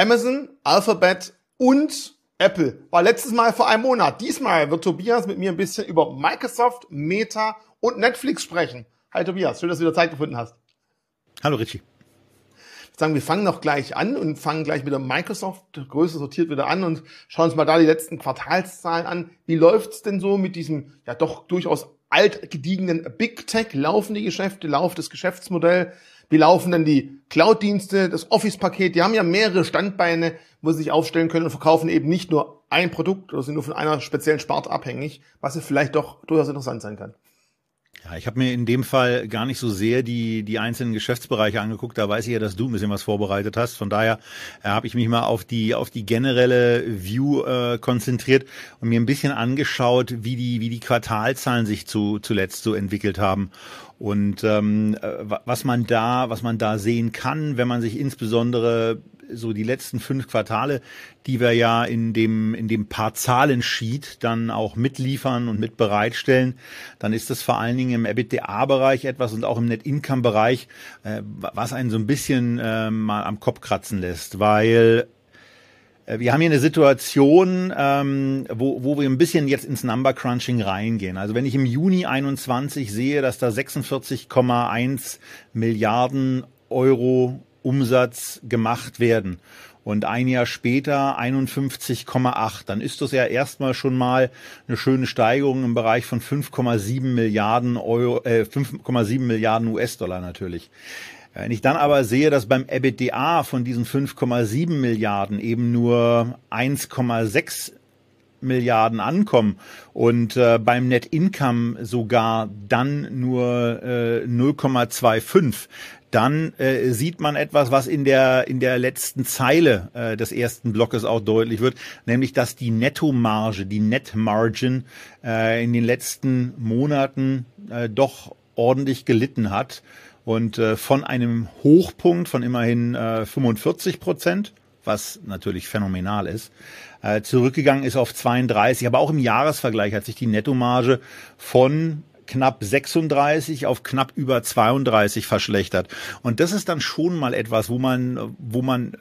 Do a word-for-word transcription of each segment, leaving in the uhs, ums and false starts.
Amazon, Alphabet und Apple. War letztes Mal vor einem Monat. Diesmal wird Tobias mit mir ein bisschen über Microsoft, Meta und Netflix sprechen. Hi Tobias, schön, dass du wieder Zeit gefunden hast. Hallo Richie. Ich würde sagen, wir fangen noch gleich an und fangen gleich mit der Microsoft-Größe sortiert wieder an und schauen uns mal da die letzten Quartalszahlen an. Wie läuft's denn so mit diesem ja doch durchaus altgediegenen Big Tech? Laufen die Geschäfte, lauft das Geschäftsmodell? Wie laufen denn die Cloud-Dienste, das Office-Paket? Die haben ja mehrere Standbeine, wo sie sich aufstellen können und verkaufen eben nicht nur ein Produkt oder sind nur von einer speziellen Sparte abhängig, was ja vielleicht doch durchaus interessant sein kann. Ja, ich habe mir in dem Fall gar nicht so sehr die die einzelnen Geschäftsbereiche angeguckt. Da weiß ich ja, dass du ein bisschen was vorbereitet hast. Von daher äh, habe ich mich mal auf die auf die generelle View äh, konzentriert und mir ein bisschen angeschaut, wie die wie die Quartalzahlen sich zu zuletzt so entwickelt haben. Und ähm, was man da was man da sehen kann, wenn man sich insbesondere so die letzten fünf Quartale, die wir ja in dem in dem paar Zahlen-Sheet dann auch mitliefern und mit bereitstellen, dann ist das vor allen Dingen im EBITDA-Bereich etwas und auch im Net-Income-Bereich, äh, was einen so ein bisschen äh, mal am Kopf kratzen lässt, weil wir haben hier eine Situation, ähm, wo, wo wir ein bisschen jetzt ins Number Crunching reingehen. Also wenn ich im Juni einundzwanzig sehe, dass da sechsundvierzig Komma eins Milliarden Euro Umsatz gemacht werden und ein Jahr später einundfünfzig Komma acht, dann ist das ja erstmal schon mal eine schöne Steigerung im Bereich von fünf Komma sieben Milliarden Euro, äh, fünf Komma sieben Milliarden U S-Dollar natürlich. Wenn ich dann aber sehe, dass beim EBITDA von diesen fünf Komma sieben Milliarden eben nur eins Komma sechs Milliarden ankommen und äh, beim Net Income sogar dann nur äh, null Komma fünfundzwanzig, dann äh, sieht man etwas, was in der in der letzten Zeile äh, des ersten Blockes auch deutlich wird, nämlich dass die Nettomarge, die Net Margin äh, in den letzten Monaten äh, doch ordentlich gelitten hat. Und äh, von einem Hochpunkt von immerhin äh, fünfundvierzig Prozent, was natürlich phänomenal ist, äh, zurückgegangen ist auf zweiunddreißig. Aber auch im Jahresvergleich hat sich die Nettomarge von knapp sechsunddreißig auf knapp über zweiunddreißig verschlechtert. Und das ist dann schon mal etwas, wo man, wo man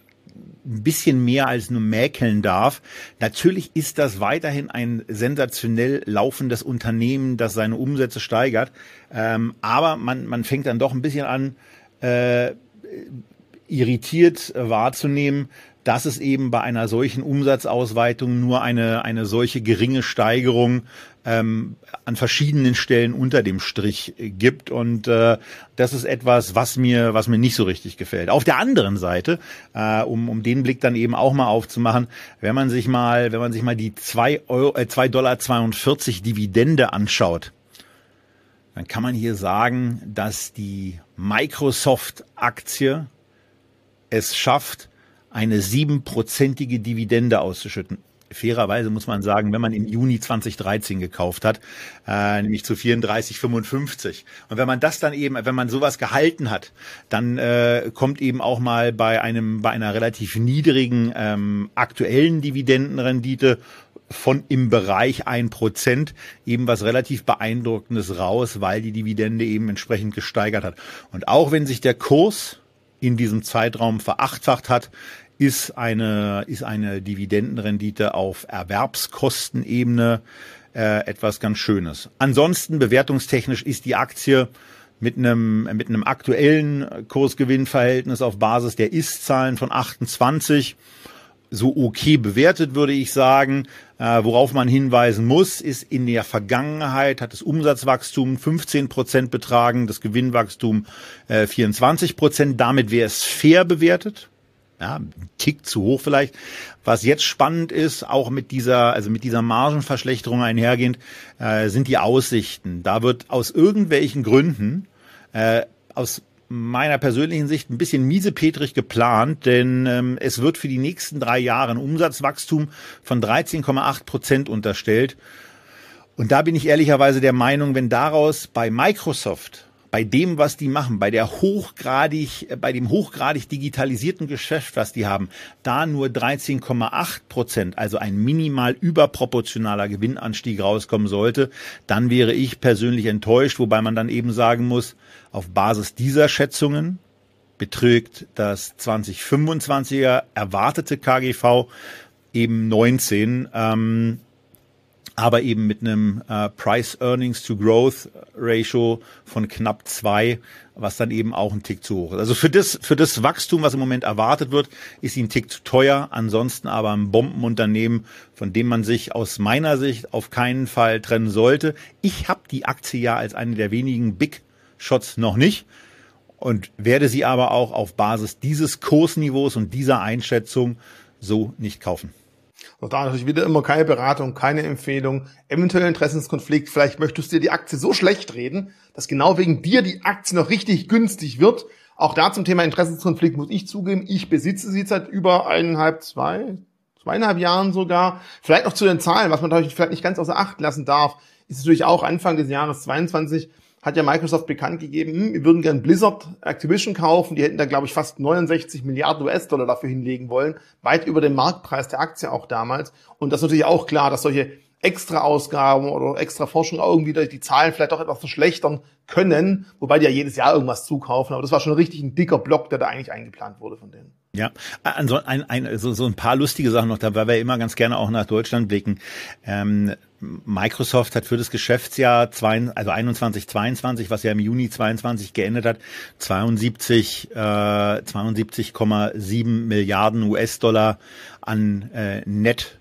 ein bisschen mehr als nur mäkeln darf. Natürlich ist das weiterhin ein sensationell laufendes Unternehmen, das seine Umsätze steigert. Ähm, aber man, man fängt dann doch ein bisschen an, äh, irritiert wahrzunehmen, dass es eben bei einer solchen Umsatzausweitung nur eine eine solche geringe Steigerung ähm, an verschiedenen Stellen unter dem Strich gibt, und äh, das ist etwas, was mir was mir nicht so richtig gefällt. Auf der anderen Seite, äh, um um den Blick dann eben auch mal aufzumachen, wenn man sich mal wenn man sich mal die zwei Dollar zweiundvierzig Dividende anschaut, dann kann man hier sagen, dass die Microsoft-Aktie es schafft, eine siebenprozentige Dividende auszuschütten. Fairerweise muss man sagen, wenn man im Juni zwanzig dreizehn gekauft hat, äh, nämlich zu vierunddreißig Komma fünfundfünfzig. Und wenn man das dann eben, wenn man sowas gehalten hat, dann äh, kommt eben auch mal bei einem, bei einer relativ niedrigen ähm, aktuellen Dividendenrendite von im Bereich ein Prozent eben was relativ Beeindruckendes raus, weil die Dividende eben entsprechend gesteigert hat. Und auch wenn sich der Kurs in diesem Zeitraum verachtfacht hat, ist eine ist eine Dividendenrendite auf Erwerbskostenebene äh, etwas ganz Schönes. Ansonsten bewertungstechnisch ist die Aktie mit einem mit einem aktuellen Kursgewinnverhältnis auf Basis der Ist-Zahlen von achtundzwanzig so okay bewertet, würde ich sagen. Äh, worauf man hinweisen muss, ist, in der Vergangenheit hat das Umsatzwachstum fünfzehn Prozent betragen, das Gewinnwachstum äh, vierundzwanzig Prozent. Damit wäre es fair bewertet. Ja, ein Tick zu hoch vielleicht. Was jetzt spannend ist, auch mit dieser, also mit dieser Margenverschlechterung einhergehend, äh, sind die Aussichten. Da wird aus irgendwelchen Gründen, äh, aus meiner persönlichen Sicht ein bisschen miesepetrig geplant, denn ähm, es wird für die nächsten drei Jahre ein Umsatzwachstum von dreizehn Komma acht Prozent unterstellt. Und da bin ich ehrlicherweise der Meinung, wenn daraus bei Microsoft, bei dem, was die machen, bei der hochgradig, bei dem hochgradig digitalisierten Geschäft, was die haben, da nur dreizehn Komma acht Prozent, also ein minimal überproportionaler Gewinnanstieg rauskommen sollte, dann wäre ich persönlich enttäuscht, wobei man dann eben sagen muss, auf Basis dieser Schätzungen betrügt das zwanzig fünfundzwanziger erwartete K G V eben neunzehn, ähm, aber eben mit einem äh, Price-Earnings-to-Growth-Ratio von knapp zwei, was dann eben auch ein Tick zu hoch ist. Also für das, für das Wachstum, was im Moment erwartet wird, ist sie ein Tick zu teuer. Ansonsten aber ein Bombenunternehmen, von dem man sich aus meiner Sicht auf keinen Fall trennen sollte. Ich habe die Aktie ja als eine der wenigen Big Shots noch nicht und werde sie aber auch auf Basis dieses Kursniveaus und dieser Einschätzung so nicht kaufen. Und da natürlich wieder immer keine Beratung, keine Empfehlung, eventuell Interessenskonflikt. Vielleicht möchtest du dir die Aktie so schlecht reden, dass genau wegen dir die Aktie noch richtig günstig wird. Auch da zum Thema Interessenskonflikt muss ich zugeben, ich besitze sie seit über eineinhalb, zwei, zweieinhalb Jahren sogar. Vielleicht noch zu den Zahlen, was man natürlich vielleicht nicht ganz außer Acht lassen darf, ist natürlich auch Anfang des Jahres zweiundzwanzig hat ja Microsoft bekannt gegeben, wir würden gern Blizzard Activision kaufen. Die hätten da, glaube ich, fast neunundsechzig Milliarden U S Dollar dafür hinlegen wollen. Weit über den Marktpreis der Aktie auch damals. Und das ist natürlich auch klar, dass solche extra Ausgaben oder extra Forschung irgendwie durch die Zahlen vielleicht auch etwas verschlechtern können. Wobei die ja jedes Jahr irgendwas zukaufen. Aber das war schon richtig ein dicker Block, der da eigentlich eingeplant wurde von denen. Ja, also ein, ein, so, so ein paar lustige Sachen noch, da weil wir immer ganz gerne auch nach Deutschland blicken. Ähm, Microsoft hat für das Geschäftsjahr zwei, also einundzwanzig, zweiundzwanzig, was ja im Juni zweiundzwanzig geendet hat, zweiundsiebzig Komma sieben Milliarden U S Dollar an äh, Net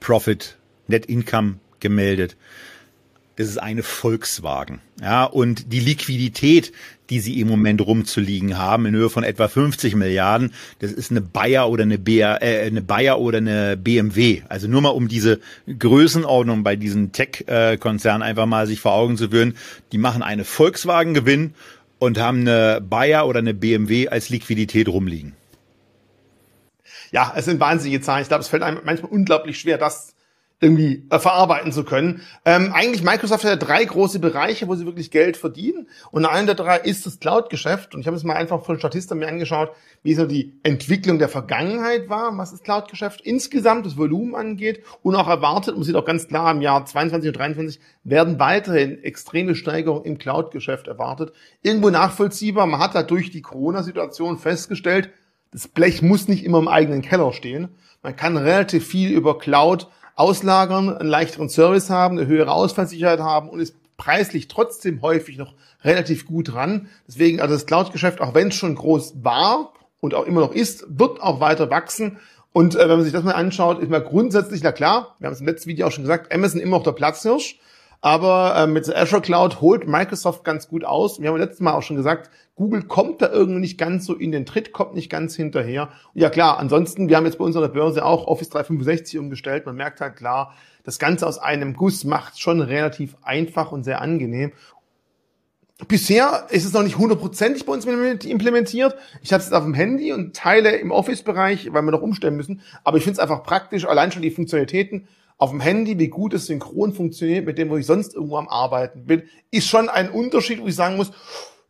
Profit, Net Income gemeldet. Das ist eine Volkswagen. Ja, und die Liquidität, die sie im Moment rumzuliegen haben, in Höhe von etwa fünfzig Milliarden, das ist eine Bayer oder eine, B R, äh, eine Bayer oder eine B M W. Also nur mal um diese Größenordnung bei diesen Tech-Konzernen einfach mal sich vor Augen zu führen. Die machen eine Volkswagen-Gewinn und haben eine Bayer oder eine B M W als Liquidität rumliegen. Ja, es sind wahnsinnige Zahlen. Ich glaube, es fällt einem manchmal unglaublich schwer, das irgendwie äh, verarbeiten zu können. Ähm, eigentlich Microsoft hat ja drei große Bereiche, wo sie wirklich Geld verdienen. Und einer der drei ist das Cloud-Geschäft. Und ich habe es mal einfach von Statista mir angeschaut, wie so die Entwicklung der Vergangenheit war, was das Cloud-Geschäft insgesamt, das Volumen angeht und auch erwartet. Man sieht auch ganz klar, im Jahr zweiundzwanzig und dreiundzwanzig werden weiterhin extreme Steigerungen im Cloud-Geschäft erwartet. Irgendwo nachvollziehbar. Man hat da durch die Corona-Situation festgestellt, das Blech muss nicht immer im eigenen Keller stehen. Man kann relativ viel über Cloud auslagern, einen leichteren Service haben, eine höhere Ausfallsicherheit haben und ist preislich trotzdem häufig noch relativ gut ran. Deswegen, also das Cloud-Geschäft, auch wenn es schon groß war und auch immer noch ist, wird auch weiter wachsen. Und äh, wenn man sich das mal anschaut, ist mal grundsätzlich, na klar, wir haben es im letzten Video auch schon gesagt, Amazon immer noch der Platzhirsch, aber äh, mit Azure Cloud holt Microsoft ganz gut aus. Wir haben letztes Mal auch schon gesagt, Google kommt da irgendwie nicht ganz so in den Tritt, kommt nicht ganz hinterher. Und ja klar, ansonsten, wir haben jetzt bei unserer Börse auch Office dreihundertfünfundsechzig umgestellt. Man merkt halt klar, das Ganze aus einem Guss macht schon relativ einfach und sehr angenehm. Bisher ist es noch nicht hundertprozentig bei uns implementiert. Ich habe es jetzt auf dem Handy und Teile im Office-Bereich, weil wir noch umstellen müssen. Aber ich finde es einfach praktisch, allein schon die Funktionalitäten auf dem Handy, wie gut es synchron funktioniert mit dem, wo ich sonst irgendwo am Arbeiten bin, ist schon ein Unterschied, wo ich sagen muss,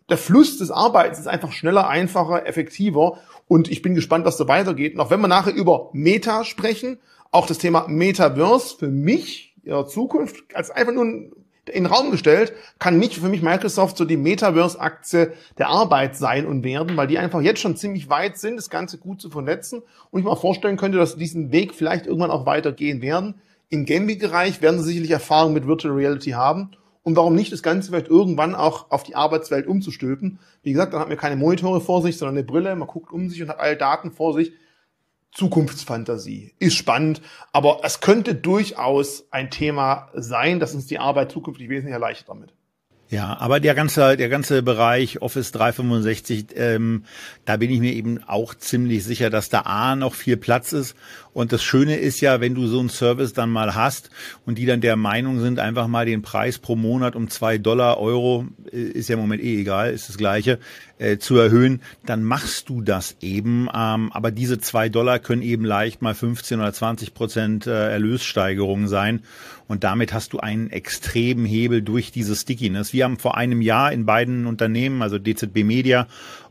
der Fluss des Arbeitens ist einfach schneller, einfacher, effektiver und ich bin gespannt, was da weitergeht. Und auch wenn wir nachher über Meta sprechen, auch das Thema Metaverse für mich in der Zukunft als einfach nur in den Raum gestellt, kann nicht für mich Microsoft so die Metaverse-Aktie der Arbeit sein und werden, weil die einfach jetzt schon ziemlich weit sind, das Ganze gut zu vernetzen und ich mir auch vorstellen könnte, dass diesen Weg vielleicht irgendwann auch weitergehen werden. Im Gaming-Bereich werden sie sicherlich Erfahrung mit Virtual Reality haben. Und warum nicht das Ganze vielleicht irgendwann auch auf die Arbeitswelt umzustülpen? Wie gesagt, dann hat man keine Monitore vor sich, sondern eine Brille. Man guckt um sich und hat alle Daten vor sich. Zukunftsfantasie ist spannend. Aber es könnte durchaus ein Thema sein, das uns die Arbeit zukünftig wesentlich erleichtert damit. Ja, aber der ganze, der ganze Bereich Office dreihundertfünfundsechzig, ähm, da bin ich mir eben auch ziemlich sicher, dass da A noch viel Platz ist. Und das Schöne ist ja, wenn du so einen Service dann mal hast und die dann der Meinung sind, einfach mal den Preis pro Monat um zwei Dollar, Euro, ist ja im Moment eh egal, ist das Gleiche, äh, zu erhöhen, dann machst du das eben. Ähm, aber diese zwei Dollar können eben leicht mal fünfzehn oder zwanzig Prozent äh, Erlössteigerung sein. Und damit hast du einen extremen Hebel durch diese Stickiness. Wir haben vor einem Jahr in beiden Unternehmen, also D Z B Media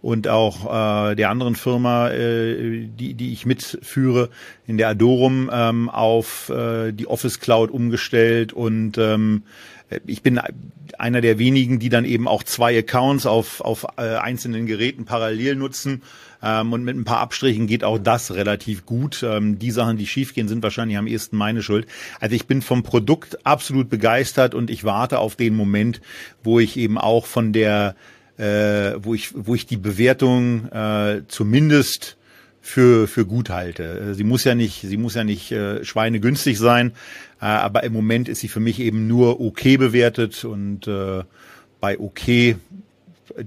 und auch äh, der anderen Firma, äh, die die ich mitführe, in der Adorum, ähm, auf äh, die Office Cloud umgestellt. Und ähm, ich bin einer der wenigen, die dann eben auch zwei Accounts auf auf äh, einzelnen Geräten parallel nutzen. Ähm, und mit ein paar Abstrichen geht auch das relativ gut. Ähm, die Sachen, die schiefgehen, sind wahrscheinlich am ehesten meine Schuld. Also ich bin vom Produkt absolut begeistert und ich warte auf den Moment, wo ich eben auch von der, äh, wo ich, wo ich die Bewertung äh, zumindest für für gut halte. Sie muss ja nicht, sie muss ja nicht äh, schweinegünstig sein, äh, aber im Moment ist sie für mich eben nur okay bewertet und äh, bei okay,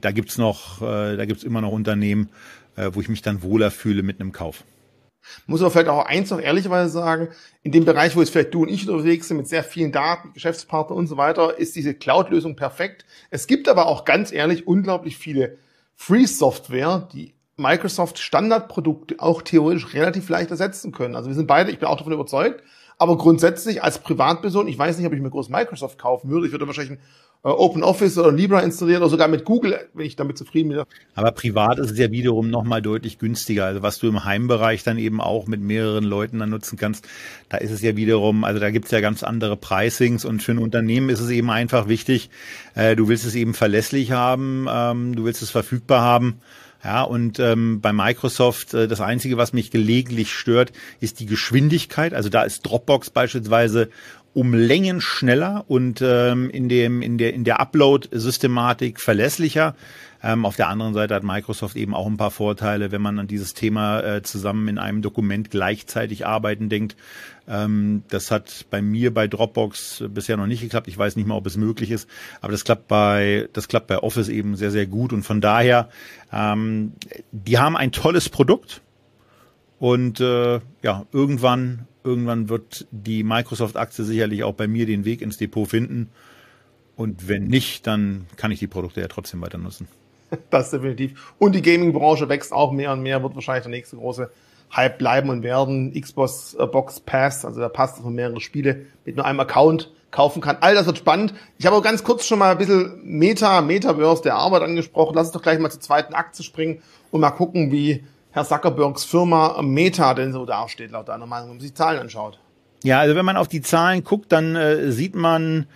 da gibt's noch, äh, da gibt's immer noch Unternehmen, wo ich mich dann wohler fühle mit einem Kauf. Muss aber vielleicht auch eins noch ehrlicherweise sagen, in dem Bereich, wo jetzt vielleicht du und ich unterwegs sind, mit sehr vielen Daten, Geschäftspartner und so weiter, ist diese Cloud-Lösung perfekt. Es gibt aber auch ganz ehrlich unglaublich viele Free-Software, die Microsoft-Standardprodukte auch theoretisch relativ leicht ersetzen können. Also wir sind beide, ich bin auch davon überzeugt, aber grundsätzlich als Privatperson, ich weiß nicht, ob ich mir groß Microsoft kaufen würde, ich würde wahrscheinlich Open Office oder Libra installieren oder sogar mit Google, wenn ich damit zufrieden bin. Aber privat ist es ja wiederum nochmal deutlich günstiger. Also was du im Heimbereich dann eben auch mit mehreren Leuten dann nutzen kannst, da ist es ja wiederum, also da gibt's ja ganz andere Pricings, und für ein Unternehmen ist es eben einfach wichtig, äh, du willst es eben verlässlich haben, ähm, du willst es verfügbar haben. Ja, und ähm, bei Microsoft, äh, das Einzige, was mich gelegentlich stört, ist die Geschwindigkeit. Also da ist Dropbox beispielsweise um Längen schneller und ähm, in dem in der in der Upload-Systematik verlässlicher. Ähm, auf der anderen Seite hat Microsoft eben auch ein paar Vorteile, wenn man an dieses Thema äh, zusammen in einem Dokument gleichzeitig arbeiten denkt. Ähm, das hat bei mir bei Dropbox bisher noch nicht geklappt. Ich weiß nicht mal, ob es möglich ist, aber das klappt bei das klappt bei Office eben sehr sehr gut, und von daher ähm, die haben ein tolles Produkt, und äh, ja irgendwann Irgendwann wird die Microsoft-Aktie sicherlich auch bei mir den Weg ins Depot finden. Und wenn nicht, dann kann ich die Produkte ja trotzdem weiter nutzen. Das definitiv. Und die Gaming-Branche wächst auch mehr und mehr, wird wahrscheinlich der nächste große Hype bleiben und werden. Xbox äh, Box Pass, also der Pass, dass man mehrere Spiele mit nur einem Account kaufen kann. All das wird spannend. Ich habe auch ganz kurz schon mal ein bisschen Meta, Metaverse der Arbeit angesprochen. Lass uns doch gleich mal zur zweiten Aktie springen und mal gucken, wie Herr Zuckerbergs Firma Meta denn so dasteht, laut deiner Meinung, wenn man sich die Zahlen anschaut. Ja, also wenn man auf die Zahlen guckt, dann äh, sieht man,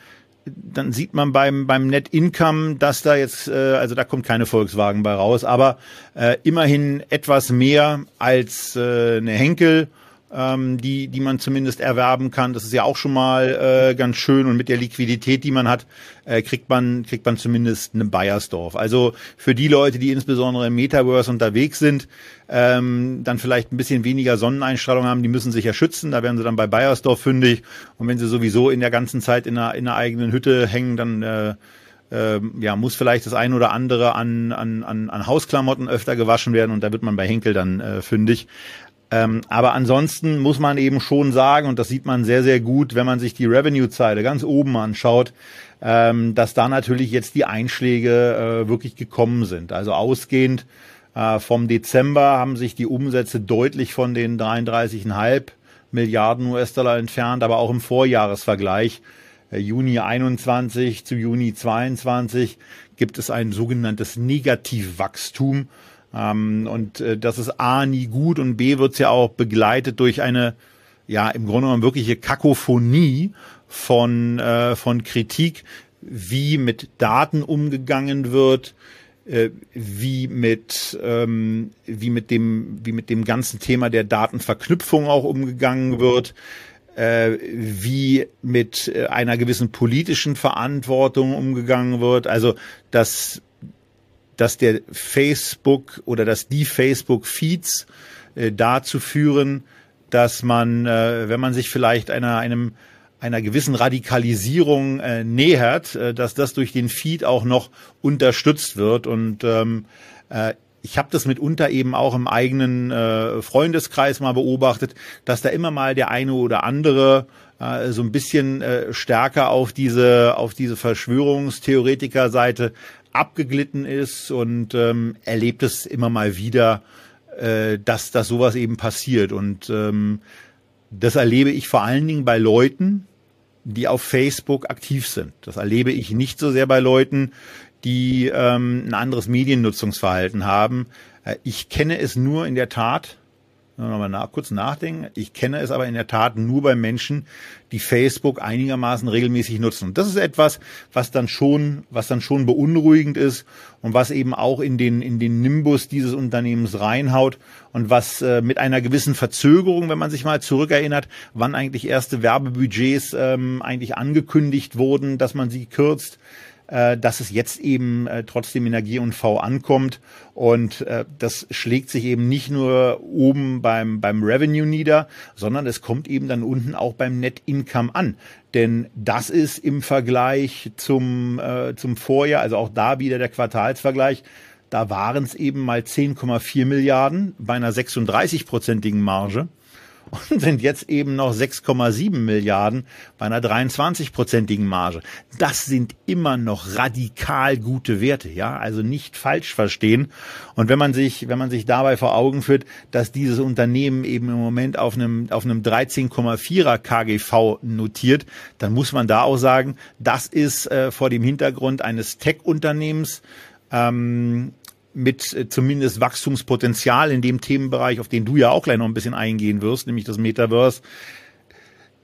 dann sieht man beim beim Net Income, dass da jetzt, äh, also da kommt keine Volkswagen bei raus, aber äh, immerhin etwas mehr als äh, eine Henkel, ähm, die die man zumindest erwerben kann. Das ist ja auch schon mal äh, ganz schön, und mit der Liquidität, die man hat, äh, kriegt man kriegt man zumindest eine Bayersdorf. Also für die Leute, die insbesondere im Metaverse unterwegs sind, ähm, dann vielleicht ein bisschen weniger Sonneneinstrahlung haben, die müssen sich ja schützen, da werden sie dann bei Bayersdorf fündig, und wenn sie sowieso in der ganzen Zeit in einer in einer eigenen Hütte hängen, dann äh, äh, ja, muss vielleicht das ein oder andere an an an an Hausklamotten öfter gewaschen werden, und da wird man bei Henkel dann äh, fündig. Ähm, aber ansonsten muss man eben schon sagen, und das sieht man sehr, sehr gut, wenn man sich die Revenue-Zeile ganz oben anschaut, ähm, dass da natürlich jetzt die Einschläge äh, wirklich gekommen sind. Also ausgehend äh, vom Dezember haben sich die Umsätze deutlich von den dreiunddreißig Komma fünf Milliarden U S-Dollar entfernt, aber auch im Vorjahresvergleich, äh, Juni einundzwanzig zu Juni zweiundzwanzig, gibt es ein sogenanntes Negativwachstum. Ähm, und äh, das ist A, nie gut, und B, wird's ja auch begleitet durch eine, ja, im Grunde genommen wirkliche Kakophonie von äh, von Kritik, wie mit Daten umgegangen wird, äh, wie mit ähm, wie mit dem wie mit dem ganzen Thema der Datenverknüpfung auch umgegangen wird, äh, wie mit äh, einer gewissen politischen Verantwortung umgegangen wird. Also das dass der Facebook oder dass die Facebook-Feeds äh, dazu führen, dass man, äh, wenn man sich vielleicht einer einem einer gewissen Radikalisierung äh, nähert, äh, dass das durch den Feed auch noch unterstützt wird. Und ähm, äh, ich habe das mitunter eben auch im eigenen äh, Freundeskreis mal beobachtet, dass da immer mal der eine oder andere äh, so ein bisschen äh, stärker auf diese auf diese Verschwörungstheoretiker-Seite abgeglitten ist, und ähm, erlebt es immer mal wieder, äh, dass, dass sowas eben passiert. Und ähm, das erlebe ich vor allen Dingen bei Leuten, die auf Facebook aktiv sind. Das erlebe ich nicht so sehr bei Leuten, die ähm, ein anderes Mediennutzungsverhalten haben. Äh, ich kenne es nur in der Tat, nochmal nach, kurz nachdenken, ich kenne es aber in der Tat nur bei Menschen, die Facebook einigermaßen regelmäßig nutzen. Und das ist etwas, was dann schon, was dann schon beunruhigend ist und was eben auch in den, in den Nimbus dieses Unternehmens reinhaut und was äh, mit einer gewissen Verzögerung, wenn man sich mal zurückerinnert, wann eigentlich erste Werbebudgets ähm, eigentlich angekündigt wurden, dass man sie kürzt, dass es jetzt eben trotzdem in der G und V ankommt. Und das schlägt sich eben nicht nur oben beim beim Revenue nieder, sondern es kommt eben dann unten auch beim Net Income an. Denn das ist im Vergleich zum zum Vorjahr, also auch da wieder der Quartalsvergleich, da waren es eben mal zehn Komma vier Milliarden bei einer sechsunddreißig-prozentigen Marge und sind jetzt eben noch sechs Komma sieben Milliarden bei einer dreiundzwanzig-prozentigen Marge. Das sind immer noch radikal gute Werte, ja, also nicht falsch verstehen. Und wenn man sich, wenn man sich dabei vor Augen führt, dass dieses Unternehmen eben im Moment auf einem auf einem dreizehn Komma vierer K G V notiert, dann muss man da auch sagen, das ist äh, vor dem Hintergrund eines Tech-Unternehmens ähm, mit zumindest Wachstumspotenzial in dem Themenbereich, auf den du ja auch gleich noch ein bisschen eingehen wirst, nämlich das Metaverse.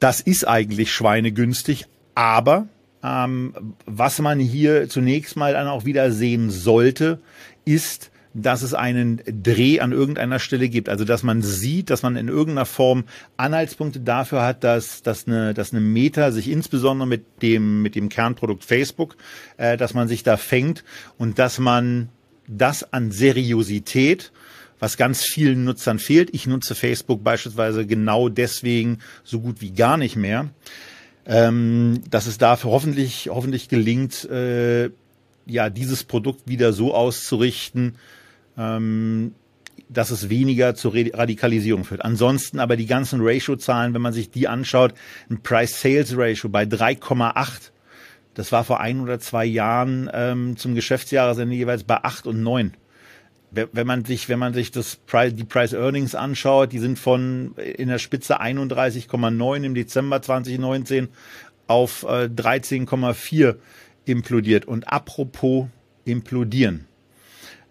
Das ist eigentlich schweinegünstig, aber ähm, was man hier zunächst mal dann auch wieder sehen sollte, ist, dass es einen Dreh an irgendeiner Stelle gibt. Also dass man sieht, dass man in irgendeiner Form Anhaltspunkte dafür hat, dass, dass, eine, dass eine Meta sich insbesondere mit dem, mit dem Kernprodukt Facebook, äh, dass man sich da fängt und dass man das an Seriosität, was ganz vielen Nutzern fehlt. Ich nutze Facebook beispielsweise genau deswegen so gut wie gar nicht mehr, ähm, dass es dafür hoffentlich, hoffentlich gelingt, äh, ja, dieses Produkt wieder so auszurichten, ähm, dass es weniger zur Radikalisierung führt. Ansonsten aber die ganzen Ratio-Zahlen, wenn man sich die anschaut, ein Price-Sales-Ratio bei drei Komma acht. Das war vor ein oder zwei Jahren ähm, zum Geschäftsjahresende jeweils bei acht und neun. Wenn man sich, wenn man sich das Price, die Price Earnings anschaut, die sind von in der Spitze einunddreißig Komma neun im Dezember zwanzig neunzehn auf äh, dreizehn Komma vier implodiert. Und apropos implodieren,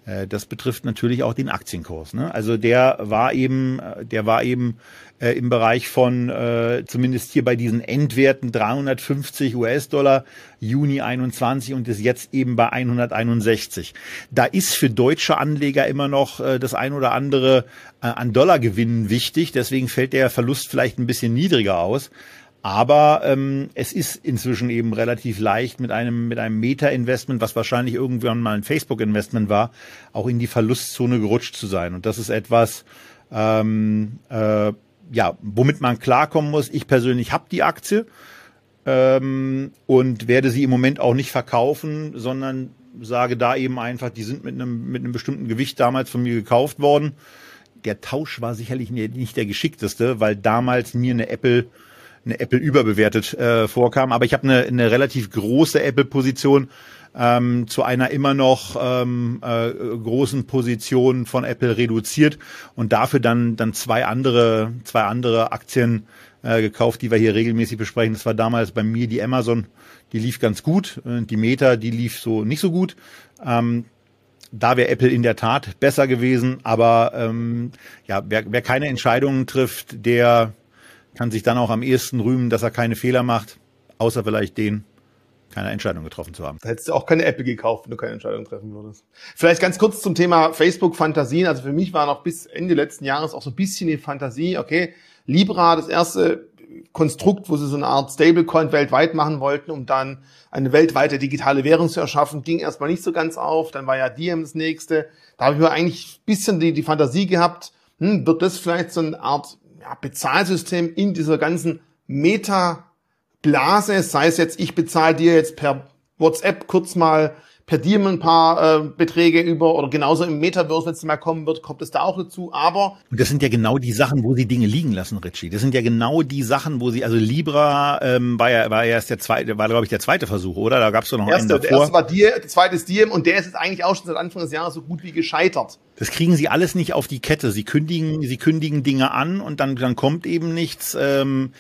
äh, das betrifft natürlich auch den Aktienkurs, ne? Also der war eben, der war eben äh, im Bereich von äh, zumindest hier bei diesen Endwerten dreihundertfünfzig US-Dollar Juni einundzwanzig und ist jetzt eben bei hunderteinundsechzig. Da ist für deutsche Anleger immer noch äh, das ein oder andere äh, an Dollargewinnen wichtig. Deswegen fällt der Verlust vielleicht ein bisschen niedriger aus. Aber ähm, es ist inzwischen eben relativ leicht, mit einem mit einem Meta-Investment, was wahrscheinlich irgendwann mal ein Facebook-Investment war, auch in die Verlustzone gerutscht zu sein. Und das ist etwas, ähm, äh, ja, womit man klarkommen muss. Ich persönlich habe die Aktie ähm, und werde sie im Moment auch nicht verkaufen, sondern sage da eben einfach, die sind mit einem mit einem bestimmten Gewicht damals von mir gekauft worden. Der Tausch war sicherlich nicht der geschickteste, weil damals mir eine Apple eine Apple überbewertet äh, vorkam. Aber ich habe eine, eine relativ große Apple-Position ähm, zu einer immer noch ähm, äh, großen Position von Apple reduziert und dafür dann dann zwei andere zwei andere Aktien äh, gekauft, die wir hier regelmäßig besprechen. Das war damals bei mir die Amazon, die lief ganz gut, die Meta, die lief so nicht so gut. Ähm, Da wäre Apple in der Tat besser gewesen, aber ähm, ja, wer, wer keine Entscheidungen trifft, der kann sich dann auch am ehesten rühmen, dass er keine Fehler macht, außer vielleicht den, keine Entscheidung getroffen zu haben. Da hättest du auch keine Apple gekauft, wenn du keine Entscheidung treffen würdest. Vielleicht ganz kurz zum Thema Facebook-Fantasien. Also für mich war noch bis Ende letzten Jahres auch so ein bisschen die Fantasie, okay, Libra, das erste Konstrukt, wo sie so eine Art Stablecoin weltweit machen wollten, um dann eine weltweite digitale Währung zu erschaffen, ging erstmal nicht so ganz auf. Dann war ja Diem das nächste. Da habe ich mir eigentlich ein bisschen die, die Fantasie gehabt, hm, wird das vielleicht so eine Art ja, Bezahlsystem in dieser ganzen Meta-Blase, sei es jetzt, ich bezahle dir jetzt per WhatsApp kurz mal per Diem ein paar äh, Beträge über oder genauso im Metaverse, wenn es mal kommen wird, kommt es da auch dazu, aber... Und das sind ja genau die Sachen, wo sie Dinge liegen lassen, Richie. Das sind ja genau die Sachen, wo sie, also Libra ähm, war ja war ja erst der zweite, war glaube ich der zweite Versuch, oder? Da gab es doch noch der erste, einen davor. Der erste war Diem, der zweite ist Diem und der ist jetzt eigentlich auch schon seit Anfang des Jahres so gut wie gescheitert. Das kriegen sie alles nicht auf die Kette. Sie kündigen, sie kündigen Dinge an und dann, dann kommt eben nichts. Ähm,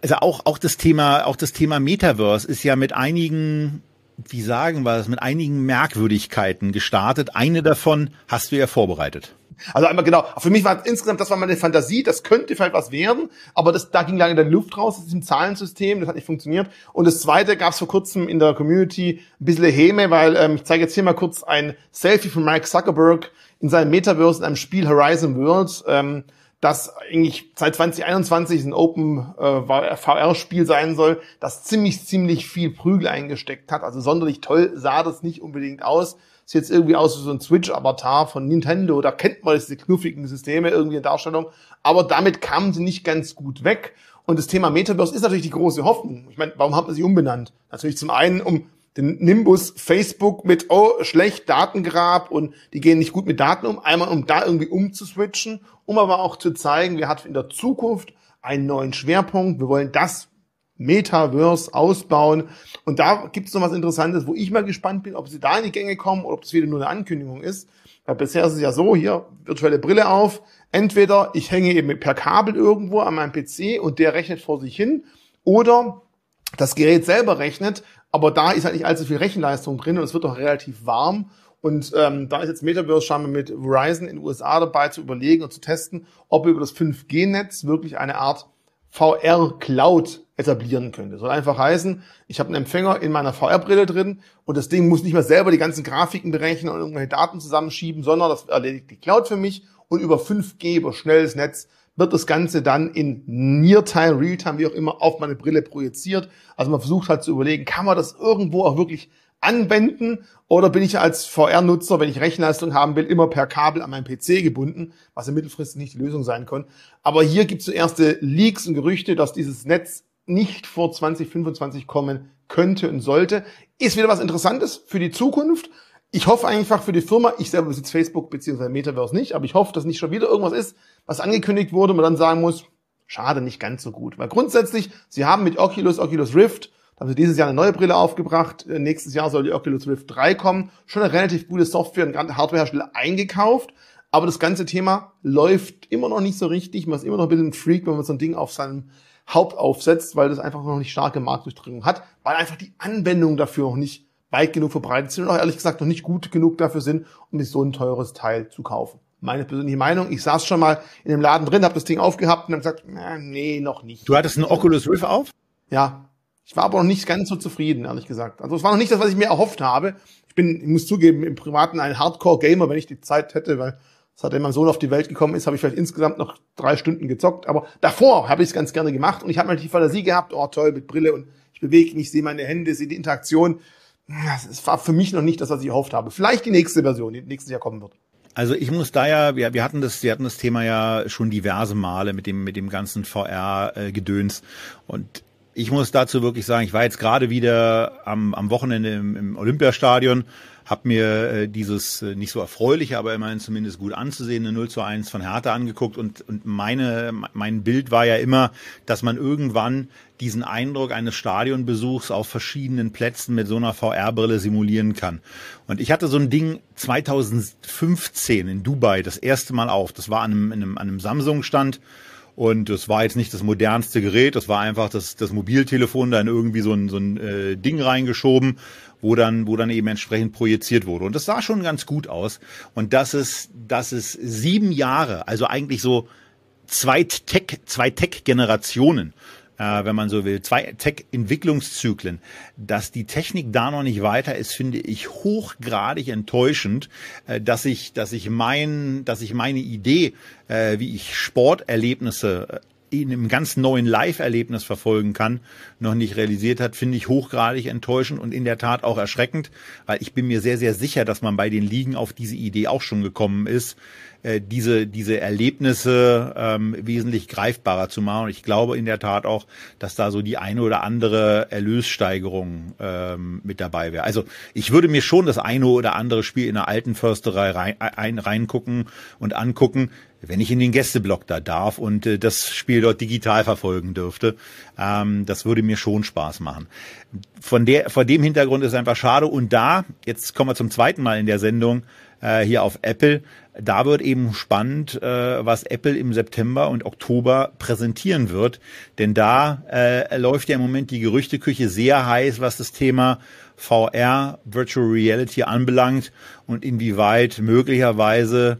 also auch, auch das Thema, auch das Thema Metaverse ist ja mit einigen wie sagen wir das, mit einigen Merkwürdigkeiten gestartet. Eine davon hast du ja vorbereitet. Also einmal genau, für mich war insgesamt, das war meine Fantasie, das könnte vielleicht was werden, aber das, da ging lange der Luft raus aus diesem Zahlensystem, das hat nicht funktioniert. Und das Zweite gab es vor kurzem in der Community ein bisschen Häme, weil ähm, ich zeige jetzt hier mal kurz ein Selfie von Mark Zuckerberg in seinem Metaverse in einem Spiel Horizon Worlds, ähm, das eigentlich seit zwanzig einundzwanzig ein Open äh, V R-Spiel sein soll, das ziemlich, ziemlich viel Prügel eingesteckt hat. Also sonderlich toll sah das nicht unbedingt aus. Ist jetzt irgendwie aus wie so ein Switch-Avatar von Nintendo, da kennt man diese knuffigen Systeme irgendwie in Darstellung, aber damit kamen sie nicht ganz gut weg. Und das Thema Metaverse ist natürlich die große Hoffnung. Ich meine, warum hat man sie umbenannt? Natürlich zum einen, um den Nimbus Facebook mit, oh, schlecht, Datengrab und die gehen nicht gut mit Daten um, einmal um da irgendwie umzuswitchen, um aber auch zu zeigen, wir hatten in der Zukunft einen neuen Schwerpunkt, wir wollen das Metaverse ausbauen. Und da gibt es noch was Interessantes, wo ich mal gespannt bin, ob sie da in die Gänge kommen oder ob es wieder nur eine Ankündigung ist. Weil bisher ist es ja so, hier, virtuelle Brille auf. Entweder ich hänge eben per Kabel irgendwo an meinem P C und der rechnet vor sich hin, oder das Gerät selber rechnet, aber da ist halt nicht allzu viel Rechenleistung drin und es wird doch relativ warm. Und ähm, da ist jetzt Metaverse scheinbar mit Verizon in den U S A dabei zu überlegen und zu testen, ob über das fünf G Netz wirklich eine Art V R-Cloud etablieren könnte. Soll einfach heißen, ich habe einen Empfänger in meiner V R-Brille drin und das Ding muss nicht mehr selber die ganzen Grafiken berechnen und irgendwelche Daten zusammenschieben, sondern das erledigt die Cloud für mich und über fünf G, über schnelles Netz, wird das Ganze dann in Near-Time, Real-Time, wie auch immer, auf meine Brille projiziert. Also man versucht halt zu überlegen, kann man das irgendwo auch wirklich anwenden oder bin ich als V R-Nutzer, wenn ich Rechenleistung haben will, immer per Kabel an meinen P C gebunden, was in mittelfristig nicht die Lösung sein kann. Aber hier gibt es so erste Leaks und Gerüchte, dass dieses Netz nicht vor zwanzig fünfundzwanzig kommen könnte und sollte. Ist wieder was Interessantes für die Zukunft. Ich hoffe einfach für die Firma, ich selber besitze Facebook bzw. Metaverse nicht, aber ich hoffe, dass nicht schon wieder irgendwas ist, was angekündigt wurde und man dann sagen muss, schade, nicht ganz so gut. Weil grundsätzlich, sie haben mit Oculus, Oculus Rift, da haben sie dieses Jahr eine neue Brille aufgebracht, nächstes Jahr soll die Oculus Rift drei kommen, schon eine relativ gute Software und Hardwarehersteller eingekauft, aber das ganze Thema läuft immer noch nicht so richtig, man ist immer noch ein bisschen ein Freak, wenn man so ein Ding auf seinem Haupt aufsetzt, weil das einfach noch nicht starke Marktdurchdringung hat, weil einfach die Anwendungen dafür noch nicht weit genug verbreitet sind und auch ehrlich gesagt noch nicht gut genug dafür sind, um sich so ein teures Teil zu kaufen. Meine persönliche Meinung, ich saß schon mal in dem Laden drin, habe das Ding aufgehabt und dann gesagt, na, nee, noch nicht. Du hattest eine Oculus Rift auf? Ja, ich war aber noch nicht ganz so zufrieden, ehrlich gesagt. Also es war noch nicht das, was ich mir erhofft habe. Ich bin, ich muss zugeben, im Privaten ein Hardcore-Gamer, wenn ich die Zeit hätte, weil seitdem mein Sohn auf die Welt gekommen ist, habe ich vielleicht insgesamt noch drei Stunden gezockt. Aber davor habe ich es ganz gerne gemacht und ich habe mal die Fantasie gehabt, oh toll, mit Brille und ich bewege mich, sehe meine Hände, sehe die Interaktion. Das war für mich noch nicht das, was ich erhofft habe. Vielleicht die nächste Version, die nächstes Jahr kommen wird. Also ich muss da ja, wir, wir hatten das, wir hatten das Thema ja schon diverse Male mit dem, mit dem ganzen V R-Gedöns und ich muss dazu wirklich sagen, ich war jetzt gerade wieder am, am Wochenende im, im Olympiastadion, habe mir äh, dieses äh, nicht so erfreuliche, aber immerhin zumindest gut anzusehende null zu eins von Hertha angeguckt und, und meine, mein Bild war ja immer, dass man irgendwann diesen Eindruck eines Stadionbesuchs auf verschiedenen Plätzen mit so einer V R-Brille simulieren kann. Und ich hatte so ein Ding zwanzig fünfzehn in Dubai das erste Mal auf. Das war an einem, an einem, an einem Samsung-Stand. Und das war jetzt nicht das modernste Gerät, das war einfach das, das Mobiltelefon da in irgendwie so ein, so ein äh, Ding reingeschoben, wo dann, wo dann eben entsprechend projiziert wurde. Und das sah schon ganz gut aus. Und das ist, das ist sieben Jahre, also eigentlich so zwei Tech, zwei Tech-Generationen, äh, wenn man so will, zwei Tech-Entwicklungszyklen, dass die Technik da noch nicht weiter ist, finde ich hochgradig enttäuschend, äh, dass ich, dass ich mein, dass ich meine Idee, wie ich Sporterlebnisse in einem ganz neuen Live-Erlebnis verfolgen kann, noch nicht realisiert hat, finde ich hochgradig enttäuschend und in der Tat auch erschreckend, weil ich bin mir sehr, sehr sicher, dass man bei den Ligen auf diese Idee auch schon gekommen ist, diese diese Erlebnisse ähm, wesentlich greifbarer zu machen. Und ich glaube in der Tat auch, dass da so die eine oder andere Erlössteigerung ähm, mit dabei wäre. Also ich würde mir schon das eine oder andere Spiel in der alten Försterei rein, ein, reingucken und angucken, wenn ich in den Gästeblock da darf und äh, das Spiel dort digital verfolgen dürfte, ähm, das würde mir schon Spaß machen. Von der, vor dem Hintergrund ist es einfach schade. Und da, jetzt kommen wir zum zweiten Mal in der Sendung äh, hier auf Apple, da wird eben spannend, äh, was Apple im September und Oktober präsentieren wird. Denn da äh, läuft ja im Moment die Gerüchteküche sehr heiß, was das Thema V R, Virtual Reality anbelangt und inwieweit möglicherweise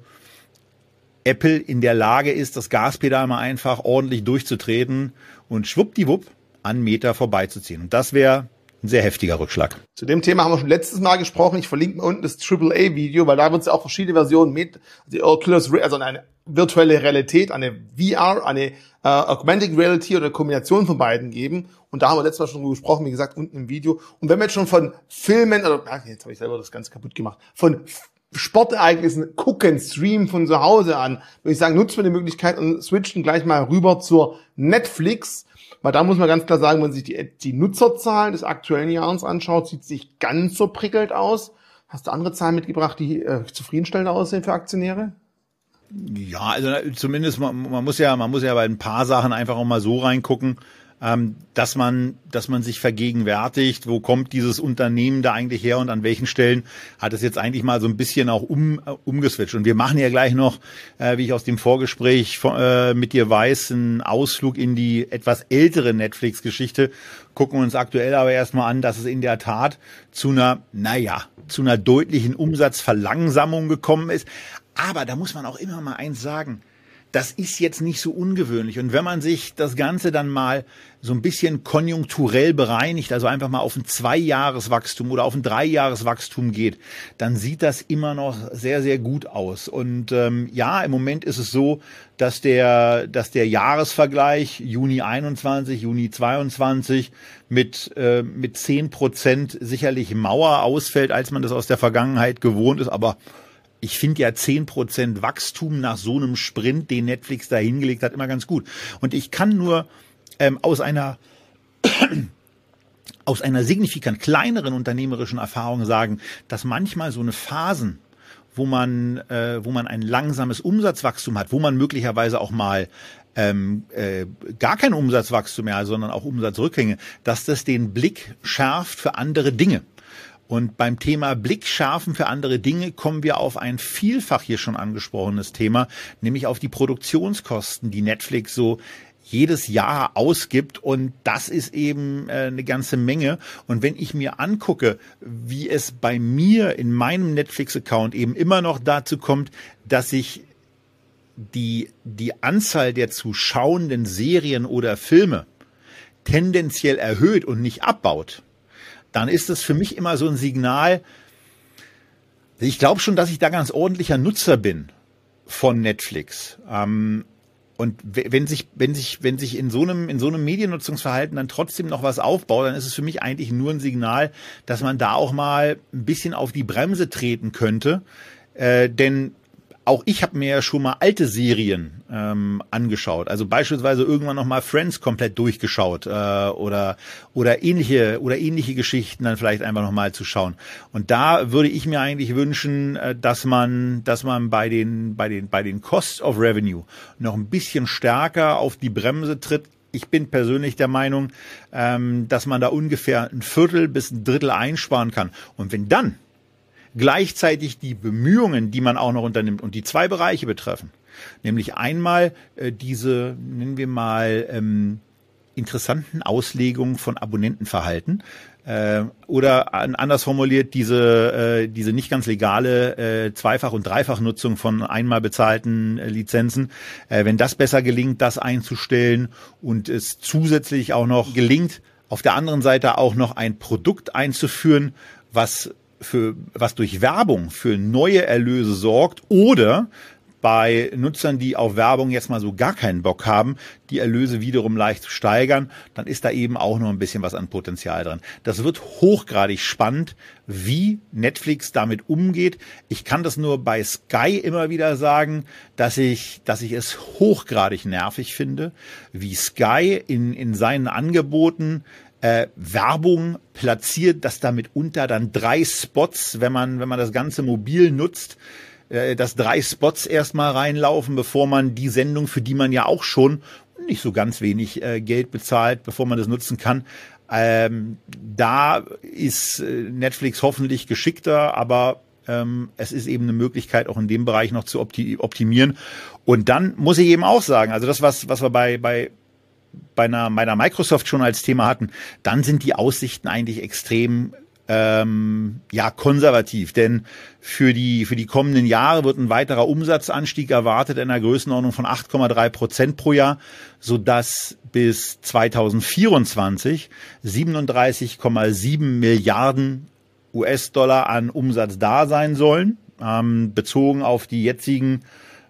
Apple in der Lage ist, das Gaspedal mal einfach ordentlich durchzutreten und schwuppdiwupp an Meta vorbeizuziehen. Und das wäre ein sehr heftiger Rückschlag. Zu dem Thema haben wir schon letztes Mal gesprochen. Ich verlinke mir unten das Triple A Video, weil da wird es ja auch verschiedene Versionen mit, die Oculus, also eine virtuelle Realität, eine V R, eine äh, Augmented Reality oder Kombination von beiden geben. Und da haben wir letztes Mal schon drüber gesprochen, wie gesagt, unten im Video. Und wenn wir jetzt schon von Filmen, also, jetzt habe ich selber das Ganze kaputt gemacht, von Sportereignissen gucken, streamen von zu Hause an, würde ich sagen, nutzt man die Möglichkeit und switchen gleich mal rüber zur Netflix. Weil da muss man ganz klar sagen, wenn man sich die, die Nutzerzahlen des aktuellen Jahres anschaut, sieht es nicht ganz so prickelnd aus. Hast du andere Zahlen mitgebracht, die äh, zufriedenstellend aussehen für Aktionäre? Ja, also zumindest, man, man muss ja, man muss ja bei ein paar Sachen einfach auch mal so reingucken, ähm, dass man, dass man sich vergegenwärtigt, wo kommt dieses Unternehmen da eigentlich her und an welchen Stellen hat es jetzt eigentlich mal so ein bisschen auch um, umgeswitcht. Und wir machen ja gleich noch, äh, wie ich aus dem Vorgespräch äh, mit dir weiß, einen Ausflug in die etwas ältere Netflix-Geschichte. Gucken uns aktuell aber erstmal an, dass es in der Tat zu einer, naja, zu einer deutlichen Umsatzverlangsamung gekommen ist. Aber da muss man auch immer mal eins sagen, das ist jetzt nicht so ungewöhnlich. Und wenn man sich das Ganze dann mal so ein bisschen konjunkturell bereinigt, also einfach mal auf ein Zweijahreswachstum oder auf ein Dreijahreswachstum geht, dann sieht das immer noch sehr, sehr gut aus. Und ähm, ja, im Moment ist es so, dass der, dass der Jahresvergleich Juni einundzwanzig, Juni zweiundzwanzig mit, äh, mit zehn Prozent sicherlich Mauer ausfällt, als man das aus der Vergangenheit gewohnt ist, aber ich finde ja zehn Prozent Wachstum nach so einem Sprint, den Netflix da hingelegt hat, immer ganz gut. Und ich kann nur ähm, aus einer aus einer signifikant kleineren unternehmerischen Erfahrung sagen, dass manchmal so eine Phasen, wo man äh, wo man ein langsames Umsatzwachstum hat, wo man möglicherweise auch mal ähm, äh, gar kein Umsatzwachstum mehr, sondern auch Umsatzrückgänge, dass das den Blick schärft für andere Dinge. Und beim Thema Blick schärfen für andere Dinge kommen wir auf ein vielfach hier schon angesprochenes Thema, nämlich auf die Produktionskosten, die Netflix so jedes Jahr ausgibt. Und das ist eben äh, eine ganze Menge. Und wenn ich mir angucke, wie es bei mir in meinem Netflix-Account eben immer noch dazu kommt, dass ich die, die Anzahl der zu schauenden Serien oder Filme tendenziell erhöht und nicht abbaut, dann ist das für mich immer so ein Signal, ich glaube schon, dass ich da ganz ordentlicher Nutzer bin von Netflix. Ähm, und wenn sich, wenn sich, wenn sich in so einem, in so einem Mediennutzungsverhalten dann trotzdem noch was aufbaut, dann ist es für mich eigentlich nur ein Signal, dass man da auch mal ein bisschen auf die Bremse treten könnte. Äh, denn auch ich habe mir ja schon mal alte Serien ähm, angeschaut, also beispielsweise irgendwann noch mal Friends komplett durchgeschaut äh, oder oder ähnliche oder ähnliche Geschichten dann vielleicht einfach noch mal zu schauen. Und da würde ich mir eigentlich wünschen, dass man dass man bei den bei den bei den Costs of Revenue noch ein bisschen stärker auf die Bremse tritt. Ich bin persönlich der Meinung, ähm, dass man da ungefähr ein Viertel bis ein Drittel einsparen kann. Und wenn dann gleichzeitig die Bemühungen, die man auch noch unternimmt und die zwei Bereiche betreffen, nämlich einmal äh, diese, nennen wir mal, ähm, interessanten Auslegungen von Abonnentenverhalten äh, oder an, anders formuliert diese äh, diese nicht ganz legale äh, Zweifach- und Dreifachnutzung von einmal bezahlten äh, Lizenzen, äh, wenn das besser gelingt, das einzustellen und es zusätzlich auch noch gelingt, auf der anderen Seite auch noch ein Produkt einzuführen, was für was durch Werbung für neue Erlöse sorgt oder bei Nutzern, die auf Werbung jetzt mal so gar keinen Bock haben, die Erlöse wiederum leicht zu steigern, dann ist da eben auch noch ein bisschen was an Potenzial dran. Das wird hochgradig spannend, wie Netflix damit umgeht. Ich kann das nur bei Sky immer wieder sagen, dass ich, dass ich es hochgradig nervig finde, wie Sky in, in seinen Angeboten Äh, Werbung platziert, dass damit unter dann drei Spots, wenn man wenn man das Ganze mobil nutzt, äh, dass drei Spots erstmal reinlaufen, bevor man die Sendung, für die man ja auch schon nicht so ganz wenig äh, Geld bezahlt, bevor man das nutzen kann. Ähm, da ist Netflix hoffentlich geschickter, aber Ähm, es ist eben eine Möglichkeit, auch in dem Bereich noch zu opti- optimieren. Und dann muss ich eben auch sagen, also das, was, was wir bei, bei bei einer, meiner Microsoft schon als Thema hatten, dann sind die Aussichten eigentlich extrem ähm, ja konservativ, denn für die für die kommenden Jahre wird ein weiterer Umsatzanstieg erwartet in einer Größenordnung von acht Komma drei Prozent pro Jahr, sodass bis zweitausendvierundzwanzig siebenunddreißig Komma sieben Milliarden U S-Dollar an Umsatz da sein sollen, ähm, bezogen auf die jetzigen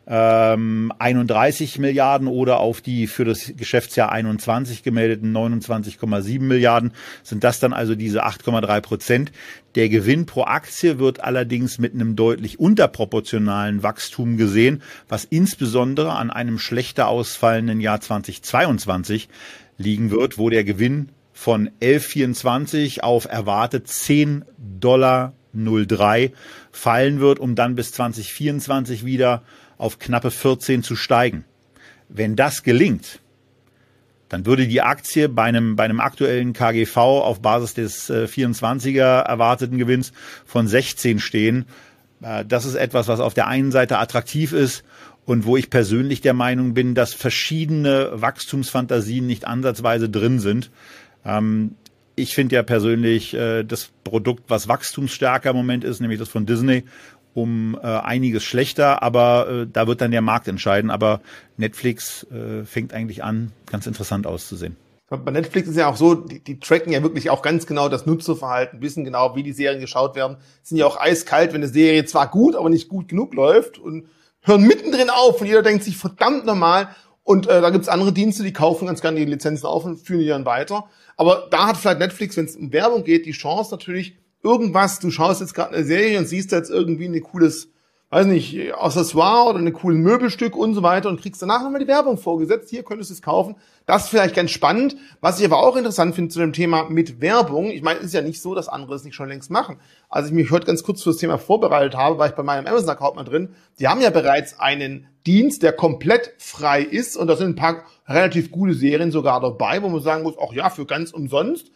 einunddreißig Milliarden oder auf die für das Geschäftsjahr einundzwanzig gemeldeten neunundzwanzig Komma sieben Milliarden sind das dann also diese acht Komma drei Prozent. Der Gewinn pro Aktie wird allerdings mit einem deutlich unterproportionalen Wachstum gesehen, was insbesondere an einem schlechter ausfallenden Jahr zweitausendzweiundzwanzig liegen wird, wo der Gewinn von elf Komma vierundzwanzig auf erwartet zehn Komma null drei Dollar fallen wird, um dann bis zweitausendvierundzwanzig wieder auf knappe vierzehn zu steigen. Wenn das gelingt, dann würde die Aktie bei einem, bei einem aktuellen K G V auf Basis des äh, vierundzwanziger erwarteten Gewinns von sechzehn stehen. Äh, das ist etwas, was auf der einen Seite attraktiv ist und wo ich persönlich der Meinung bin, dass verschiedene Wachstumsfantasien nicht ansatzweise drin sind. Ähm, ich finde ja persönlich äh, das Produkt, was wachstumsstärker im Moment ist, nämlich das von Disney, um äh, einiges schlechter, aber äh, da wird dann der Markt entscheiden. Aber Netflix äh, fängt eigentlich an, ganz interessant auszusehen. Bei Netflix ist ja auch so, die, die tracken ja wirklich auch ganz genau das Nutzerverhalten, wissen genau, wie die Serien geschaut werden, sind ja auch eiskalt, wenn eine Serie zwar gut, aber nicht gut genug läuft und hören mittendrin auf und jeder denkt sich, verdammt nochmal. Und äh, da gibt's andere Dienste, die kaufen ganz gerne die Lizenzen auf und führen die dann weiter. Aber da hat vielleicht Netflix, wenn es um Werbung geht, die Chance natürlich, irgendwas, du schaust jetzt gerade eine Serie und siehst jetzt irgendwie ein cooles, weiß nicht, Accessoire oder ein cooles Möbelstück und so weiter und kriegst danach nochmal die Werbung vorgesetzt, hier könntest du es kaufen. Das ist vielleicht ganz spannend. Was ich aber auch interessant finde zu dem Thema mit Werbung, ich meine, es ist ja nicht so, dass andere es nicht schon längst machen. Als ich mich heute ganz kurz für das Thema vorbereitet habe, war ich bei meinem Amazon-Account mal drin, die haben ja bereits einen Dienst, der komplett frei ist und da sind ein paar relativ gute Serien sogar dabei, wo man sagen muss, ach ja, für ganz umsonst.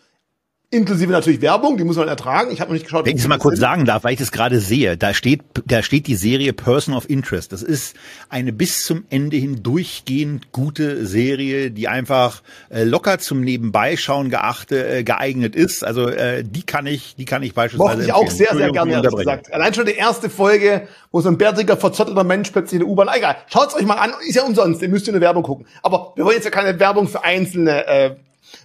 Inklusive natürlich Werbung, die muss man ertragen. Ich habe noch nicht geschaut. Wenn ich es mal kurz sagen darf, weil ich das gerade sehe, da steht, da steht die Serie Person of Interest. Das ist eine bis zum Ende hin durchgehend gute Serie, die einfach äh, locker zum Nebenbeischauen geachte, äh, geeignet ist. Also äh, die kann ich, die kann ich beispielsweise empfehlen. Mochte ich auch sehr, sehr gerne, ehrlich gesagt. Allein schon die erste Folge, wo so ein bärtiger, verzottelter Mensch plötzlich in der U-Bahn, egal, schaut's euch mal an, ist ja umsonst, ihr müsst ja eine Werbung gucken. Aber wir wollen jetzt ja keine Werbung für einzelne äh,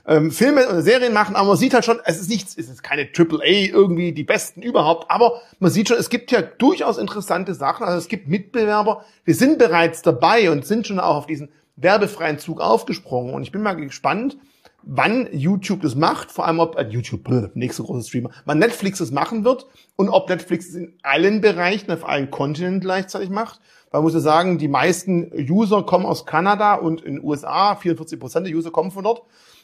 Ähm, Filme oder Serien machen, aber man sieht halt schon, es ist nichts, es ist keine Triple A irgendwie die besten überhaupt, aber man sieht schon, es gibt ja durchaus interessante Sachen, also es gibt Mitbewerber, wir sind bereits dabei und sind schon auch auf diesen werbefreien Zug aufgesprungen und ich bin mal gespannt, wann YouTube das macht, vor allem ob, äh, YouTube, blöd, nächste große Streamer, wann Netflix das machen wird und ob Netflix es in allen Bereichen, auf allen Kontinenten gleichzeitig macht. Man muss ja sagen, die meisten User kommen aus Kanada und in den U S A, vierundvierzig Prozent der User kommen von dort.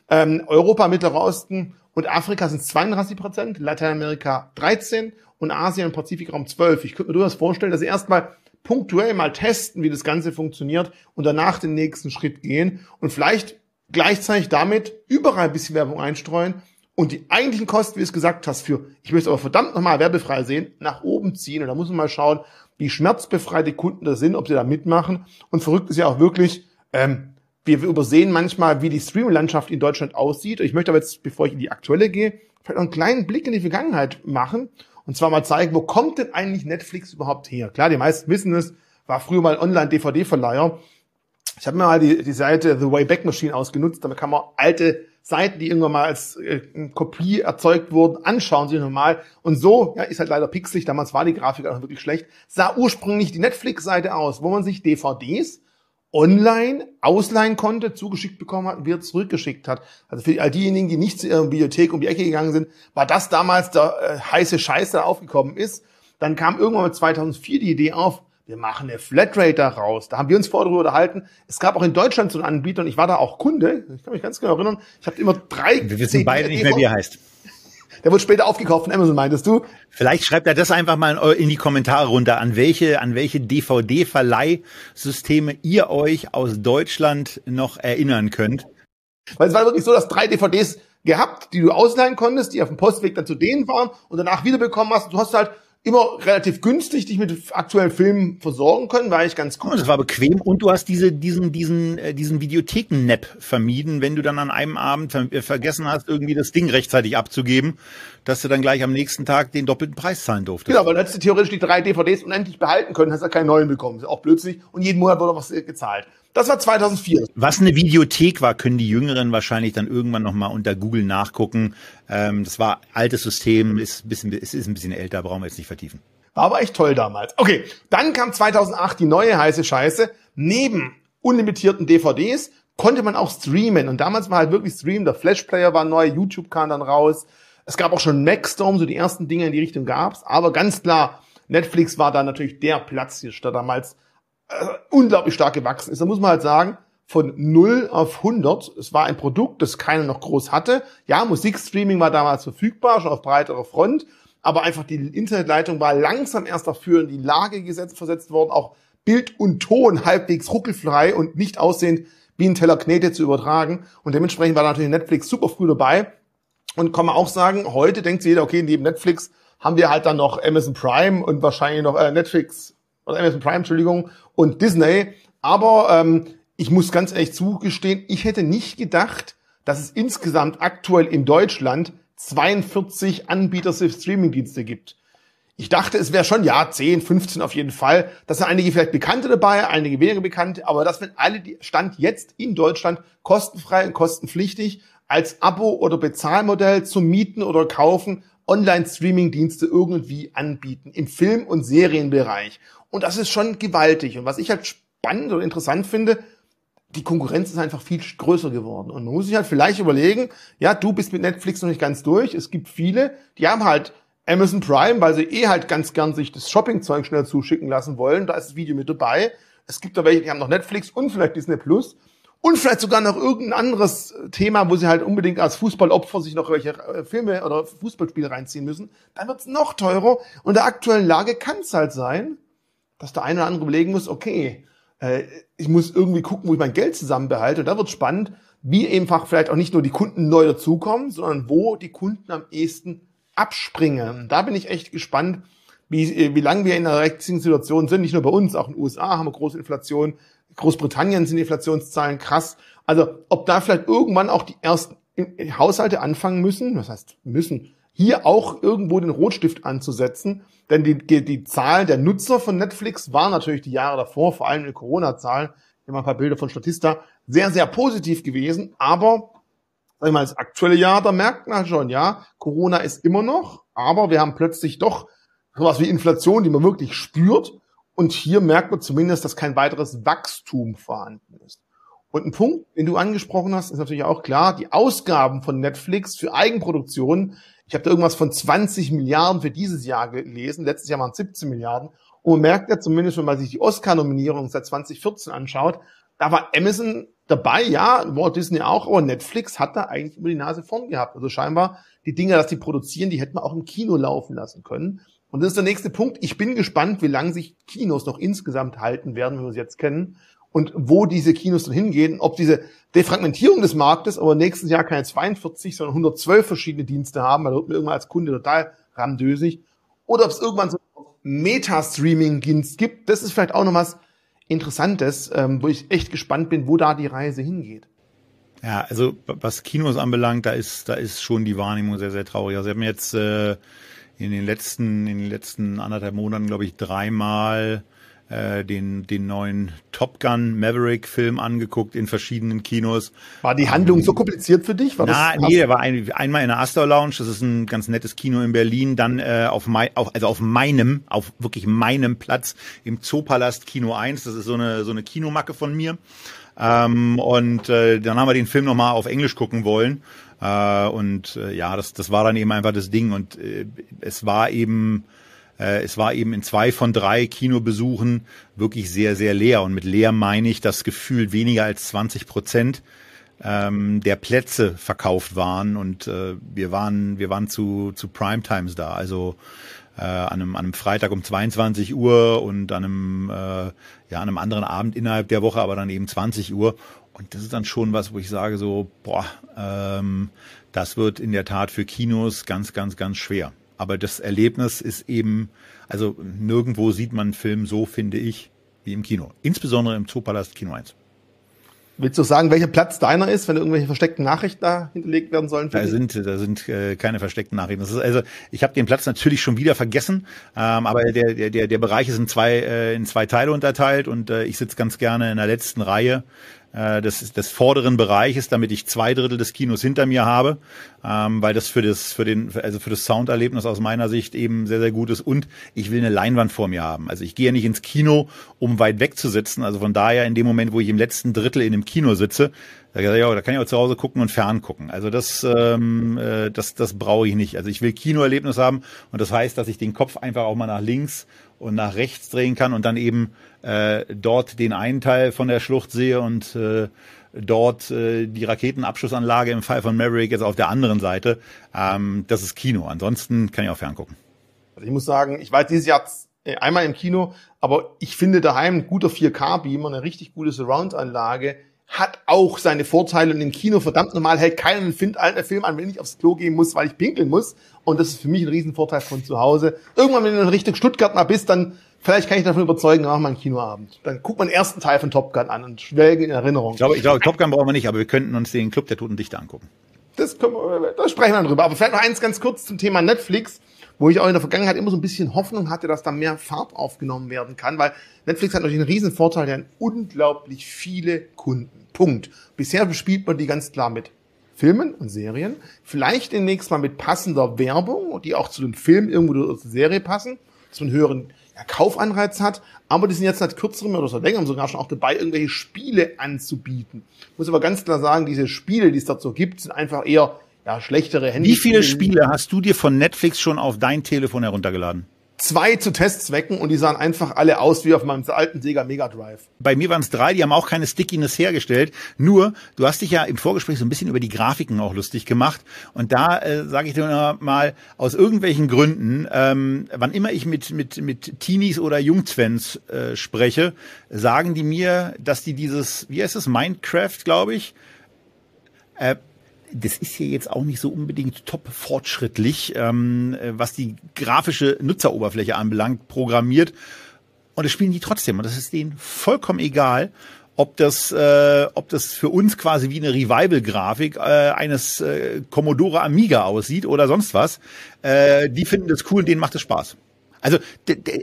Ähm, Europa, Mittlerer Osten und Afrika sind zweiunddreißig Prozent, Lateinamerika dreizehn und Asien und Pazifikraum zwölf. Ich könnte mir durchaus vorstellen, dass sie erstmal punktuell mal testen, wie das Ganze funktioniert und danach den nächsten Schritt gehen und vielleicht gleichzeitig damit überall ein bisschen Werbung einstreuen und die eigentlichen Kosten, wie du es gesagt hast, für, ich möchte es aber verdammt nochmal werbefrei sehen, nach oben ziehen. Und da muss man mal schauen, wie schmerzbefreit die Kunden da sind, ob sie da mitmachen. Und verrückt ist ja auch wirklich, ähm, wir übersehen manchmal, wie die Streaming-Landschaft in Deutschland aussieht. Ich möchte aber jetzt, bevor ich in die aktuelle gehe, vielleicht noch einen kleinen Blick in die Vergangenheit machen. Und zwar mal zeigen, wo kommt denn eigentlich Netflix überhaupt her? Klar, die meisten wissen es, war früher mal ein Online-D V D-Verleiher. Ich habe mir mal die, die Seite The Wayback Machine ausgenutzt. Damit kann man alte Seiten, die irgendwann mal als äh, Kopie erzeugt wurden, anschauen sich nochmal. Und so, ja, ist halt leider pixelig. Damals war die Grafik auch wirklich schlecht. Sah ursprünglich die Netflix-Seite aus, wo man sich D V Ds online ausleihen konnte, zugeschickt bekommen hat und wieder zurückgeschickt hat. Also für all diejenigen, die nicht zu ihrer Bibliothek um die Ecke gegangen sind, war das damals der äh, heiße Scheiß, der aufgekommen ist. Dann kam irgendwann mal zweitausendvier die Idee auf, wir machen eine Flatrate daraus. Da haben wir uns vorher darüber unterhalten. Es gab auch in Deutschland so einen Anbieter und ich war da auch Kunde. Ich kann mich ganz genau erinnern. Ich habe immer drei... Wir wissen beide nicht mehr, wie er heißt. Der wurde später aufgekauft von Amazon, meintest du? Vielleicht schreibt er das einfach mal in die Kommentare runter, an welche, an welche D V D-Verleihsysteme ihr euch aus Deutschland noch erinnern könnt. Weil es war wirklich so, dass drei D V Ds gehabt, die du ausleihen konntest, die auf dem Postweg dann zu denen waren und danach wiederbekommen hast. Du hast halt immer relativ günstig dich mit aktuellen Filmen versorgen können, war eigentlich ganz gut. Oh, das war bequem und du hast diese diesen diesen äh, diesen Videotheken-Nap vermieden, wenn du dann an einem Abend ver äh, vergessen hast, irgendwie das Ding rechtzeitig abzugeben, dass du dann gleich am nächsten Tag den doppelten Preis zahlen durftest. Genau, weil dann hättest du theoretisch die drei D V Ds unendlich behalten können, hast ja keinen neuen bekommen, ist ja auch blödsinnig und jeden Monat wurde noch was gezahlt. Das war zweitausendvier. Was eine Videothek war, können die Jüngeren wahrscheinlich dann irgendwann nochmal unter Google nachgucken. Ähm, das war altes System, ist ein bisschen, ist, ist ein bisschen älter, brauchen wir jetzt nicht vertiefen. War aber echt toll damals. Okay, dann kam zweitausendacht die neue heiße Scheiße. Neben unlimitierten D V Ds konnte man auch streamen. Und damals war halt wirklich streamen. Der Flashplayer war neu, YouTube kam dann raus. Es gab auch schon Maxstorm, so die ersten Dinge in die Richtung gab's. Aber ganz klar, Netflix war da natürlich der Platz, hier statt damals unglaublich stark gewachsen ist. Da muss man halt sagen, von null auf hundert, es war ein Produkt, das keiner noch groß hatte. Ja, Musikstreaming war damals verfügbar, schon auf breiterer Front, aber einfach die Internetleitung war langsam erst dafür in die Lage gesetzt, versetzt worden, auch Bild und Ton halbwegs ruckelfrei und nicht aussehend wie ein Teller Knete zu übertragen. Und dementsprechend war natürlich Netflix super früh dabei. Und kann man auch sagen, heute denkt jeder, okay, neben Netflix haben wir halt dann noch Amazon Prime und wahrscheinlich noch äh, Netflix oder Amazon Prime, Entschuldigung, und Disney. Aber ähm, ich muss ganz ehrlich zugestehen, ich hätte nicht gedacht, dass es insgesamt aktuell in Deutschland zweiundvierzig Anbieter für Streamingdienste gibt. Ich dachte, es wäre schon, ja, zehn, fünfzehn auf jeden Fall. Da sind einige vielleicht Bekannte dabei, einige weniger Bekannte, aber das sind alle, die Stand jetzt in Deutschland kostenfrei und kostenpflichtig als Abo- oder Bezahlmodell zum Mieten oder Kaufen Online-Streaming-Dienste irgendwie anbieten, im Film- und Serienbereich. Und das ist schon gewaltig. Und was ich halt spannend oder interessant finde, die Konkurrenz ist einfach viel größer geworden. Und man muss sich halt vielleicht überlegen, ja, du bist mit Netflix noch nicht ganz durch. Es gibt viele, die haben halt Amazon Prime, weil sie eh halt ganz gern sich das Shopping-Zeug schnell zuschicken lassen wollen. Da ist das Video mit dabei. Es gibt da welche, die haben noch Netflix und vielleicht Disney Plus. Und vielleicht sogar noch irgendein anderes Thema, wo sie halt unbedingt als Fußballopfer sich noch welche Filme oder Fußballspiele reinziehen müssen. Dann wird's noch teurer. Und in der aktuellen Lage kann's halt sein, dass der eine oder andere überlegen muss, okay, äh, ich muss irgendwie gucken, wo ich mein Geld zusammenbehalte. Und da wird spannend, wie eben vielleicht auch nicht nur die Kunden neu dazukommen, sondern wo die Kunden am ehesten abspringen. Da bin ich echt gespannt, wie, wie lange wir in der rechtlichen Situation sind. Nicht nur bei uns, auch in den U S A haben wir große Inflation. Großbritannien sind die Inflationszahlen krass. Also ob da vielleicht irgendwann auch die ersten Haushalte anfangen müssen, das heißt müssen, hier auch irgendwo den Rotstift anzusetzen, denn die, die, die Zahl der Nutzer von Netflix war natürlich die Jahre davor, vor allem in Corona-Zahlen, immer ein paar Bilder von Statista, sehr, sehr positiv gewesen, aber sag ich mal, das aktuelle Jahr, da merkt man schon, ja, Corona ist immer noch, aber wir haben plötzlich doch sowas wie Inflation, die man wirklich spürt, und hier merkt man zumindest, dass kein weiteres Wachstum vorhanden ist. Und ein Punkt, den du angesprochen hast, ist natürlich auch klar, die Ausgaben von Netflix für Eigenproduktionen, ich habe da irgendwas von zwanzig Milliarden für dieses Jahr gelesen, letztes Jahr waren es siebzehn Milliarden. Und man merkt ja zumindest, wenn man sich die Oscar-Nominierung seit zwanzig vierzehn anschaut, da war Amazon dabei, ja, Walt Disney auch, aber Netflix hat da eigentlich immer die Nase vorn gehabt. Also scheinbar die Dinger, dass die produzieren, die hätten wir auch im Kino laufen lassen können. Und das ist der nächste Punkt. Ich bin gespannt, wie lange sich Kinos noch insgesamt halten werden, wenn wir es jetzt kennen. Und wo diese Kinos dann hingehen, ob diese Defragmentierung des Marktes, aber nächstes Jahr keine zweiundvierzig, sondern hundertzwölf verschiedene Dienste haben, weil da wird man irgendwann als Kunde total ramdösig, oder ob es irgendwann so Meta-Streaming-Dienst gibt, das ist vielleicht auch noch was Interessantes, wo ich echt gespannt bin, wo da die Reise hingeht. Ja, also was Kinos anbelangt, da ist da ist schon die Wahrnehmung sehr, sehr traurig. Also wir haben jetzt äh, in den letzten in den letzten anderthalb Monaten, glaube ich, dreimal den den neuen Top Gun Maverick Film angeguckt in verschiedenen Kinos. War die Handlung so kompliziert für dich? War Na, das nee, der war ein, einmal in der Astor Lounge, das ist ein ganz nettes Kino in Berlin, dann äh, auf, mein, auf also auf meinem, auf wirklich meinem Platz im Zoopalast Kino eins, das ist so eine so eine Kinomacke von mir. Ähm, und äh, dann haben wir den Film nochmal auf Englisch gucken wollen äh, und äh, ja, das das war dann eben einfach das Ding und äh, es war eben Es war eben in zwei von drei Kinobesuchen wirklich sehr, sehr leer. Und mit leer meine ich, dass gefühlt weniger als zwanzig Prozent ähm, der Plätze verkauft waren. Und äh, wir waren wir waren zu, zu Primetimes da. Also äh, an, einem, an einem Freitag um zweiundzwanzig Uhr und an einem, äh, ja, an einem anderen Abend innerhalb der Woche, aber dann eben zwanzig Uhr. Und das ist dann schon was, wo ich sage so, boah, ähm, das wird in der Tat für Kinos ganz, ganz, ganz schwer. Aber das Erlebnis ist eben, also nirgendwo sieht man einen Film so, finde ich, wie im Kino. Insbesondere im Zoopalast Kino eins. Willst du sagen, welcher Platz deiner ist, wenn irgendwelche versteckten Nachrichten da hinterlegt werden sollen? Da sind, da sind äh, keine versteckten Nachrichten. Das ist also, ich habe den Platz natürlich schon wieder vergessen, ähm, aber der, der, der, der Bereich ist in zwei, äh, in zwei Teile unterteilt und äh, ich sitze ganz gerne in der letzten Reihe äh, des, des vorderen Bereiches, damit ich zwei Drittel des Kinos hinter mir habe, ähm, weil das für das, für den, also für das Sounderlebnis aus meiner Sicht eben sehr, sehr gut ist und ich will eine Leinwand vor mir haben. Also ich gehe ja nicht ins Kino, um weit weg zu sitzen. Also von daher in dem Moment, wo ich im letzten Drittel in dem Kino sitze, da kann ich auch, da kann ich auch zu Hause gucken und fern gucken. Also das, ähm, das, das brauche ich nicht. Also ich will Kinoerlebnis haben und das heißt, dass ich den Kopf einfach auch mal nach links und nach rechts drehen kann und dann eben äh, dort den einen Teil von der Schlucht sehe und äh, dort äh, die Raketenabschussanlage im Fall von Maverick jetzt auf der anderen Seite. Ähm, das ist Kino. Ansonsten kann ich auch fern gucken. Also ich muss sagen, ich war dieses Jahr einmal im Kino, aber ich finde daheim ein guter vier K Beamer, eine richtig gute Surround-Anlage, hat auch seine Vorteile und im Kino verdammt normal hält keinen Film an, wenn ich aufs Klo gehen muss, weil ich pinkeln muss. Und das ist für mich ein Riesenvorteil von zu Hause. Irgendwann, wenn du in Richtung Stuttgart mal bist, dann vielleicht kann ich davon überzeugen, machen wir einen Kinoabend. Dann guckt man den ersten Teil von Top Gun an und schwelgen in Erinnerung. Ich glaube, ich glaube, Top Gun brauchen wir nicht, aber wir könnten uns den Club der Toten Dichter angucken. Das können wir, da sprechen wir dann drüber. Aber vielleicht noch eins ganz kurz zum Thema Netflix, wo ich auch in der Vergangenheit immer so ein bisschen Hoffnung hatte, dass da mehr Fahrt aufgenommen werden kann, weil Netflix hat natürlich einen riesen Vorteil, die haben unglaublich viele Kunden. Punkt. Bisher bespielt man die ganz klar mit Filmen und Serien, vielleicht demnächst mal mit passender Werbung, die auch zu dem Film irgendwo oder zur Serie passen, dass man einen höheren ja, Kaufanreiz hat, aber die sind jetzt seit kürzerem oder seit längerem sogar schon auch dabei, irgendwelche Spiele anzubieten. Ich muss aber ganz klar sagen, diese Spiele, die es dazu gibt, sind einfach eher ja, schlechtere Handy. Wie viele Spiele hast du dir von Netflix schon auf dein Telefon heruntergeladen? Zwei zu Testzwecken und die sahen einfach alle aus wie auf meinem alten Sega Mega Drive. Bei mir waren es drei, die haben auch keine Stickiness hergestellt. Nur, du hast dich ja im Vorgespräch so ein bisschen über die Grafiken auch lustig gemacht. Und da äh, sage ich dir mal, aus irgendwelchen Gründen, ähm, wann immer ich mit mit mit Teenies oder Jungzwens äh, spreche, sagen die mir, dass die dieses, wie heißt es, Minecraft, glaube ich, äh, das ist hier jetzt auch nicht so unbedingt top fortschrittlich, ähm, was die grafische Nutzeroberfläche anbelangt, programmiert. Und das spielen die trotzdem. Und das ist denen vollkommen egal, ob das, äh, ob das für uns quasi wie eine Revival-Grafik äh, eines äh, Commodore Amiga aussieht oder sonst was. Äh, die finden das cool und denen macht es Spaß. Also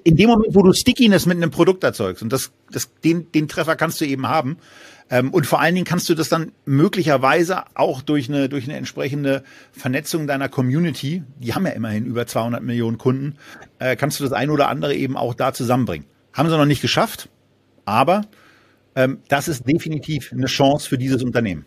in dem Moment, wo du Stickiness mit einem Produkt erzeugst, und das, das, den, den Treffer kannst du eben haben, ähm, und vor allen Dingen kannst du das dann möglicherweise auch durch eine, durch eine entsprechende Vernetzung deiner Community, die haben ja immerhin über zweihundert Millionen Kunden, äh, kannst du das ein oder andere eben auch da zusammenbringen. Haben sie noch nicht geschafft, aber ähm, das ist definitiv eine Chance für dieses Unternehmen.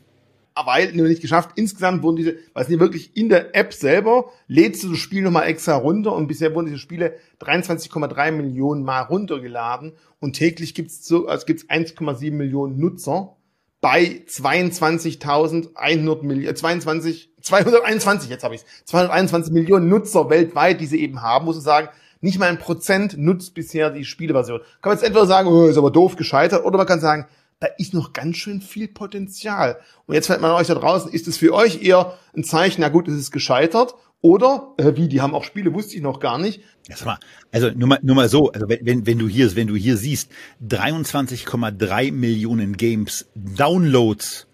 Weil nur nicht geschafft. Insgesamt wurden diese, weiß nicht wirklich, in der App selber lädst du das Spiel nochmal extra runter und bisher wurden diese Spiele dreiundzwanzig Komma drei Millionen Mal runtergeladen und täglich gibt's so, also gibt's eins Komma sieben Millionen Nutzer bei zweiundzwanzigtausendeinhundert Millionen, zweiundzwanzig, zweihunderteinundzwanzig, jetzt habe ich's, zweihunderteinundzwanzig Millionen Nutzer weltweit, die sie eben haben, muss ich sagen. Nicht mal ein Prozent nutzt bisher die Spieleversion. Kann man jetzt entweder sagen, oh, ist aber doof, gescheitert, oder man kann sagen, da ist noch ganz schön viel Potenzial. Und jetzt fällt man euch da draußen, ist es für euch eher ein Zeichen, na gut, es ist gescheitert, oder, äh, wie, die haben auch Spiele, wusste ich noch gar nicht. Ja, sag mal, also nur mal, nur mal so, also wenn, wenn, wenn du hier, wenn du hier siehst, dreiundzwanzig Komma drei Millionen Games Downloads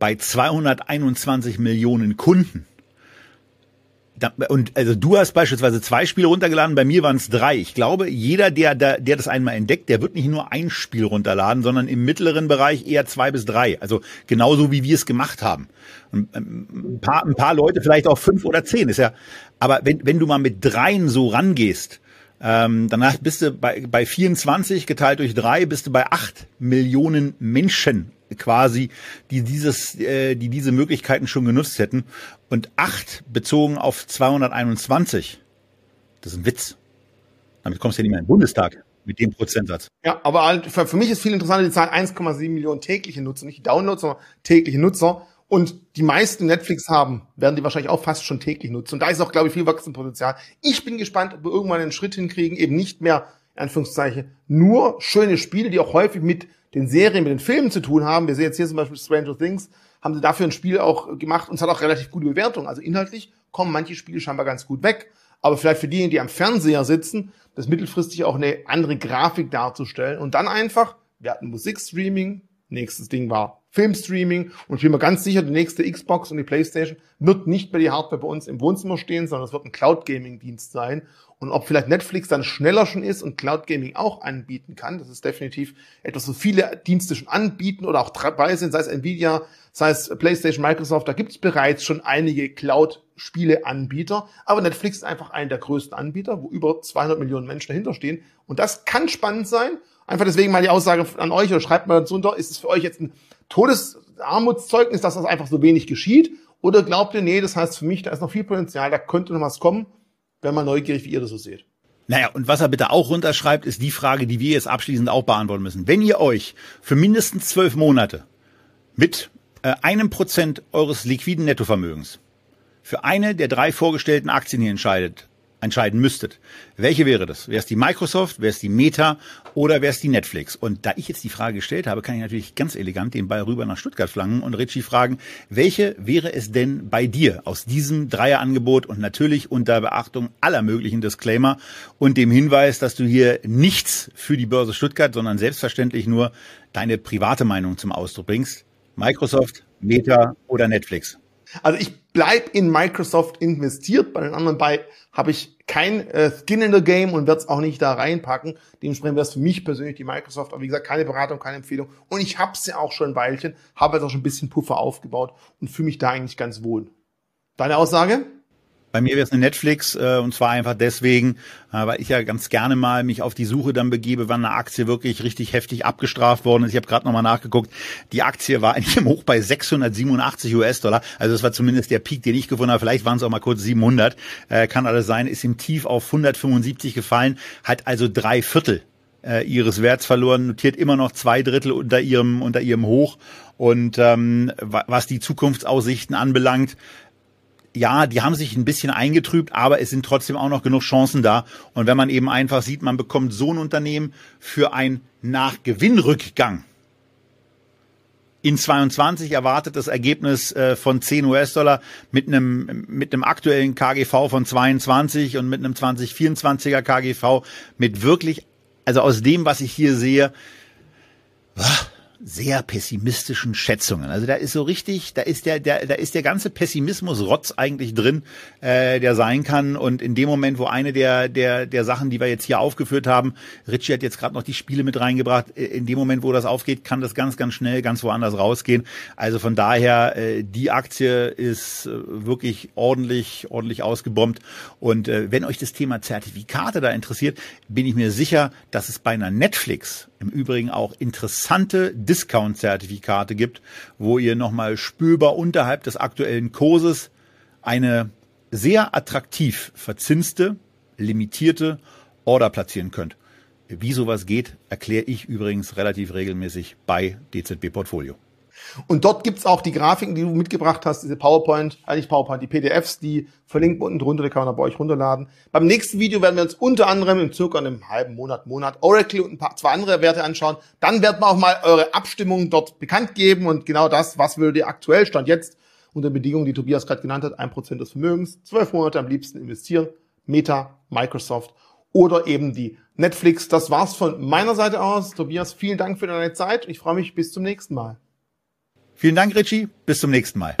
bei zweihunderteinundzwanzig Millionen Kunden. Und also du hast beispielsweise zwei Spiele runtergeladen, bei mir waren es drei. Ich glaube, jeder, der, der, der das einmal entdeckt, der wird nicht nur ein Spiel runterladen, sondern im mittleren Bereich eher zwei bis drei. Also genauso wie wir es gemacht haben. Und ein paar, ein paar Leute vielleicht auch fünf oder zehn. Ist ja. Aber wenn, wenn du mal mit dreien so rangehst, ähm, danach bist du bei, bei vierundzwanzig geteilt durch drei, bist du bei acht Millionen Menschen quasi, die dieses, äh, die diese Möglichkeiten schon genutzt hätten. Und acht bezogen auf zweihunderteinundzwanzig, das ist ein Witz. Damit kommst du ja nicht mehr in den Bundestag mit dem Prozentsatz. Ja, aber halt für, für mich ist viel interessanter die Zahl eins Komma sieben Millionen tägliche Nutzer, nicht Downloads, sondern tägliche Nutzer. Und die meisten Netflix haben, werden die wahrscheinlich auch fast schon täglich nutzen. Und da ist auch, glaube ich, viel Wachstumspotenzial. Ich bin gespannt, ob wir irgendwann einen Schritt hinkriegen, eben nicht mehr, in Anführungszeichen, nur schöne Spiele, die auch häufig mit den Serien, mit den Filmen zu tun haben. Wir sehen jetzt hier zum Beispiel Stranger Things, haben sie dafür ein Spiel auch gemacht und es hat auch relativ gute Bewertungen. Also inhaltlich kommen manche Spiele scheinbar ganz gut weg. aber vielleicht für diejenigen, die am Fernseher sitzen, das mittelfristig auch eine andere Grafik darzustellen und dann einfach, wir hatten Musikstreaming, nächstes Ding war Filmstreaming und ich bin mir ganz sicher, die nächste Xbox und die PlayStation wird nicht mehr die Hardware bei uns im Wohnzimmer stehen, sondern es wird ein Cloud-Gaming-Dienst sein. Und ob vielleicht Netflix dann schneller schon ist und Cloud-Gaming auch anbieten kann, das ist definitiv etwas, so viele Dienste schon anbieten oder auch dabei sind, sei es Nvidia, sei es PlayStation, Microsoft, da gibt es bereits schon einige Cloud-Spiele-Anbieter, aber Netflix ist einfach einer der größten Anbieter, wo über zweihundert Millionen Menschen dahinter stehen und das kann spannend sein. Einfach deswegen mal die Aussage an euch oder schreibt mal darunter, ist es für euch jetzt ein Todesarmutszeugnis, dass das einfach so wenig geschieht? Oder glaubt ihr, nee, das heißt für mich, da ist noch viel Potenzial, da könnte noch was kommen, wenn man neugierig, wie ihr das so seht. Naja, und was er bitte auch runterschreibt, ist die Frage, die wir jetzt abschließend auch beantworten müssen. Wenn ihr euch für mindestens zwölf Monate mit äh, einem Prozent eures liquiden Nettovermögens für eine der drei vorgestellten Aktien hier entscheidet, entscheiden müsstet, welche wäre das? Wäre es die Microsoft, wäre es die Meta oder wäre es die Netflix? Und da ich jetzt die Frage gestellt habe, kann ich natürlich ganz elegant den Ball rüber nach Stuttgart flanken und Richie fragen, welche wäre es denn bei dir aus diesem Dreierangebot und natürlich unter Beachtung aller möglichen Disclaimer und dem Hinweis, dass du hier nichts für die Börse Stuttgart, sondern selbstverständlich nur deine private Meinung zum Ausdruck bringst. Microsoft, Meta oder Netflix? Also ich bleib in Microsoft investiert, bei den anderen beiden habe ich kein äh, Skin in the Game und werde es auch nicht da reinpacken. Dementsprechend wäre es für mich persönlich die Microsoft, aber wie gesagt, keine Beratung, keine Empfehlung. Und ich habe es ja auch schon ein Weilchen, habe jetzt auch schon ein bisschen Puffer aufgebaut und fühle mich da eigentlich ganz wohl. Deine Aussage? Bei mir wäre es eine Netflix äh, und zwar einfach deswegen, äh, weil ich ja ganz gerne mal mich auf die Suche dann begebe, wann eine Aktie wirklich richtig heftig abgestraft worden ist. Ich habe gerade nochmal nachgeguckt, die Aktie war eigentlich im Hoch bei sechshundertsiebenundachtzig US-Dollar. Also das war zumindest der Peak, den ich gefunden habe. Vielleicht waren es auch mal kurz siebenhundert. Äh, kann alles sein. Ist im Tief auf hundertfünfundsiebzig gefallen, hat also drei Viertel äh, ihres Werts verloren, notiert immer noch zwei Drittel unter ihrem unter ihrem Hoch. Und ähm, was die Zukunftsaussichten anbelangt, ja, die haben sich ein bisschen eingetrübt, aber es sind trotzdem auch noch genug Chancen da. Und wenn man eben einfach sieht, man bekommt so ein Unternehmen für einen Nachgewinnrückgang in zweiundzwanzig erwartet das Ergebnis von zehn US-Dollar mit einem mit einem aktuellen K G V von zweiundzwanzig und mit einem zwanzig vierundzwanziger K G V mit wirklich, also aus dem, was ich hier sehe, sehr pessimistischen Schätzungen. Also da ist so richtig, da ist der, der, da ist der ganze Pessimismus-Rotz eigentlich drin, äh, der sein kann. Und in dem Moment, wo eine der, der, der Sachen, die wir jetzt hier aufgeführt haben, Richie hat jetzt gerade noch die Spiele mit reingebracht. In dem Moment, wo das aufgeht, kann das ganz, ganz schnell ganz woanders rausgehen. Also von daher, äh, die Aktie ist äh, wirklich ordentlich, ordentlich ausgebombt. Und äh, wenn euch das Thema Zertifikate da interessiert, bin ich mir sicher, dass es bei einer Netflix im Übrigen auch interessante Discount-Zertifikate gibt, wo ihr nochmal spürbar unterhalb des aktuellen Kurses eine sehr attraktiv verzinste, limitierte Order platzieren könnt. Wie sowas geht, erkläre ich übrigens relativ regelmäßig bei D Z B Portfolio. Und dort gibt's auch die Grafiken, die du mitgebracht hast, diese PowerPoint, eigentlich PowerPoint, die P D Fs, die verlinken unten drunter, die kann man bei euch runterladen. Beim nächsten Video werden wir uns unter anderem in circa einem halben Monat, Monat Oracle und ein paar, zwei andere Werte anschauen. Dann werden wir auch mal eure Abstimmung dort bekannt geben und genau das, was würde aktuell Stand jetzt unter Bedingungen, die Tobias gerade genannt hat, ein Prozent des Vermögens, zwölf Monate am liebsten investieren, Meta, Microsoft oder eben die Netflix. Das war's von meiner Seite aus. Tobias, vielen Dank für deine Zeit und ich freue mich bis zum nächsten Mal. Vielen Dank, Richie. Bis zum nächsten Mal.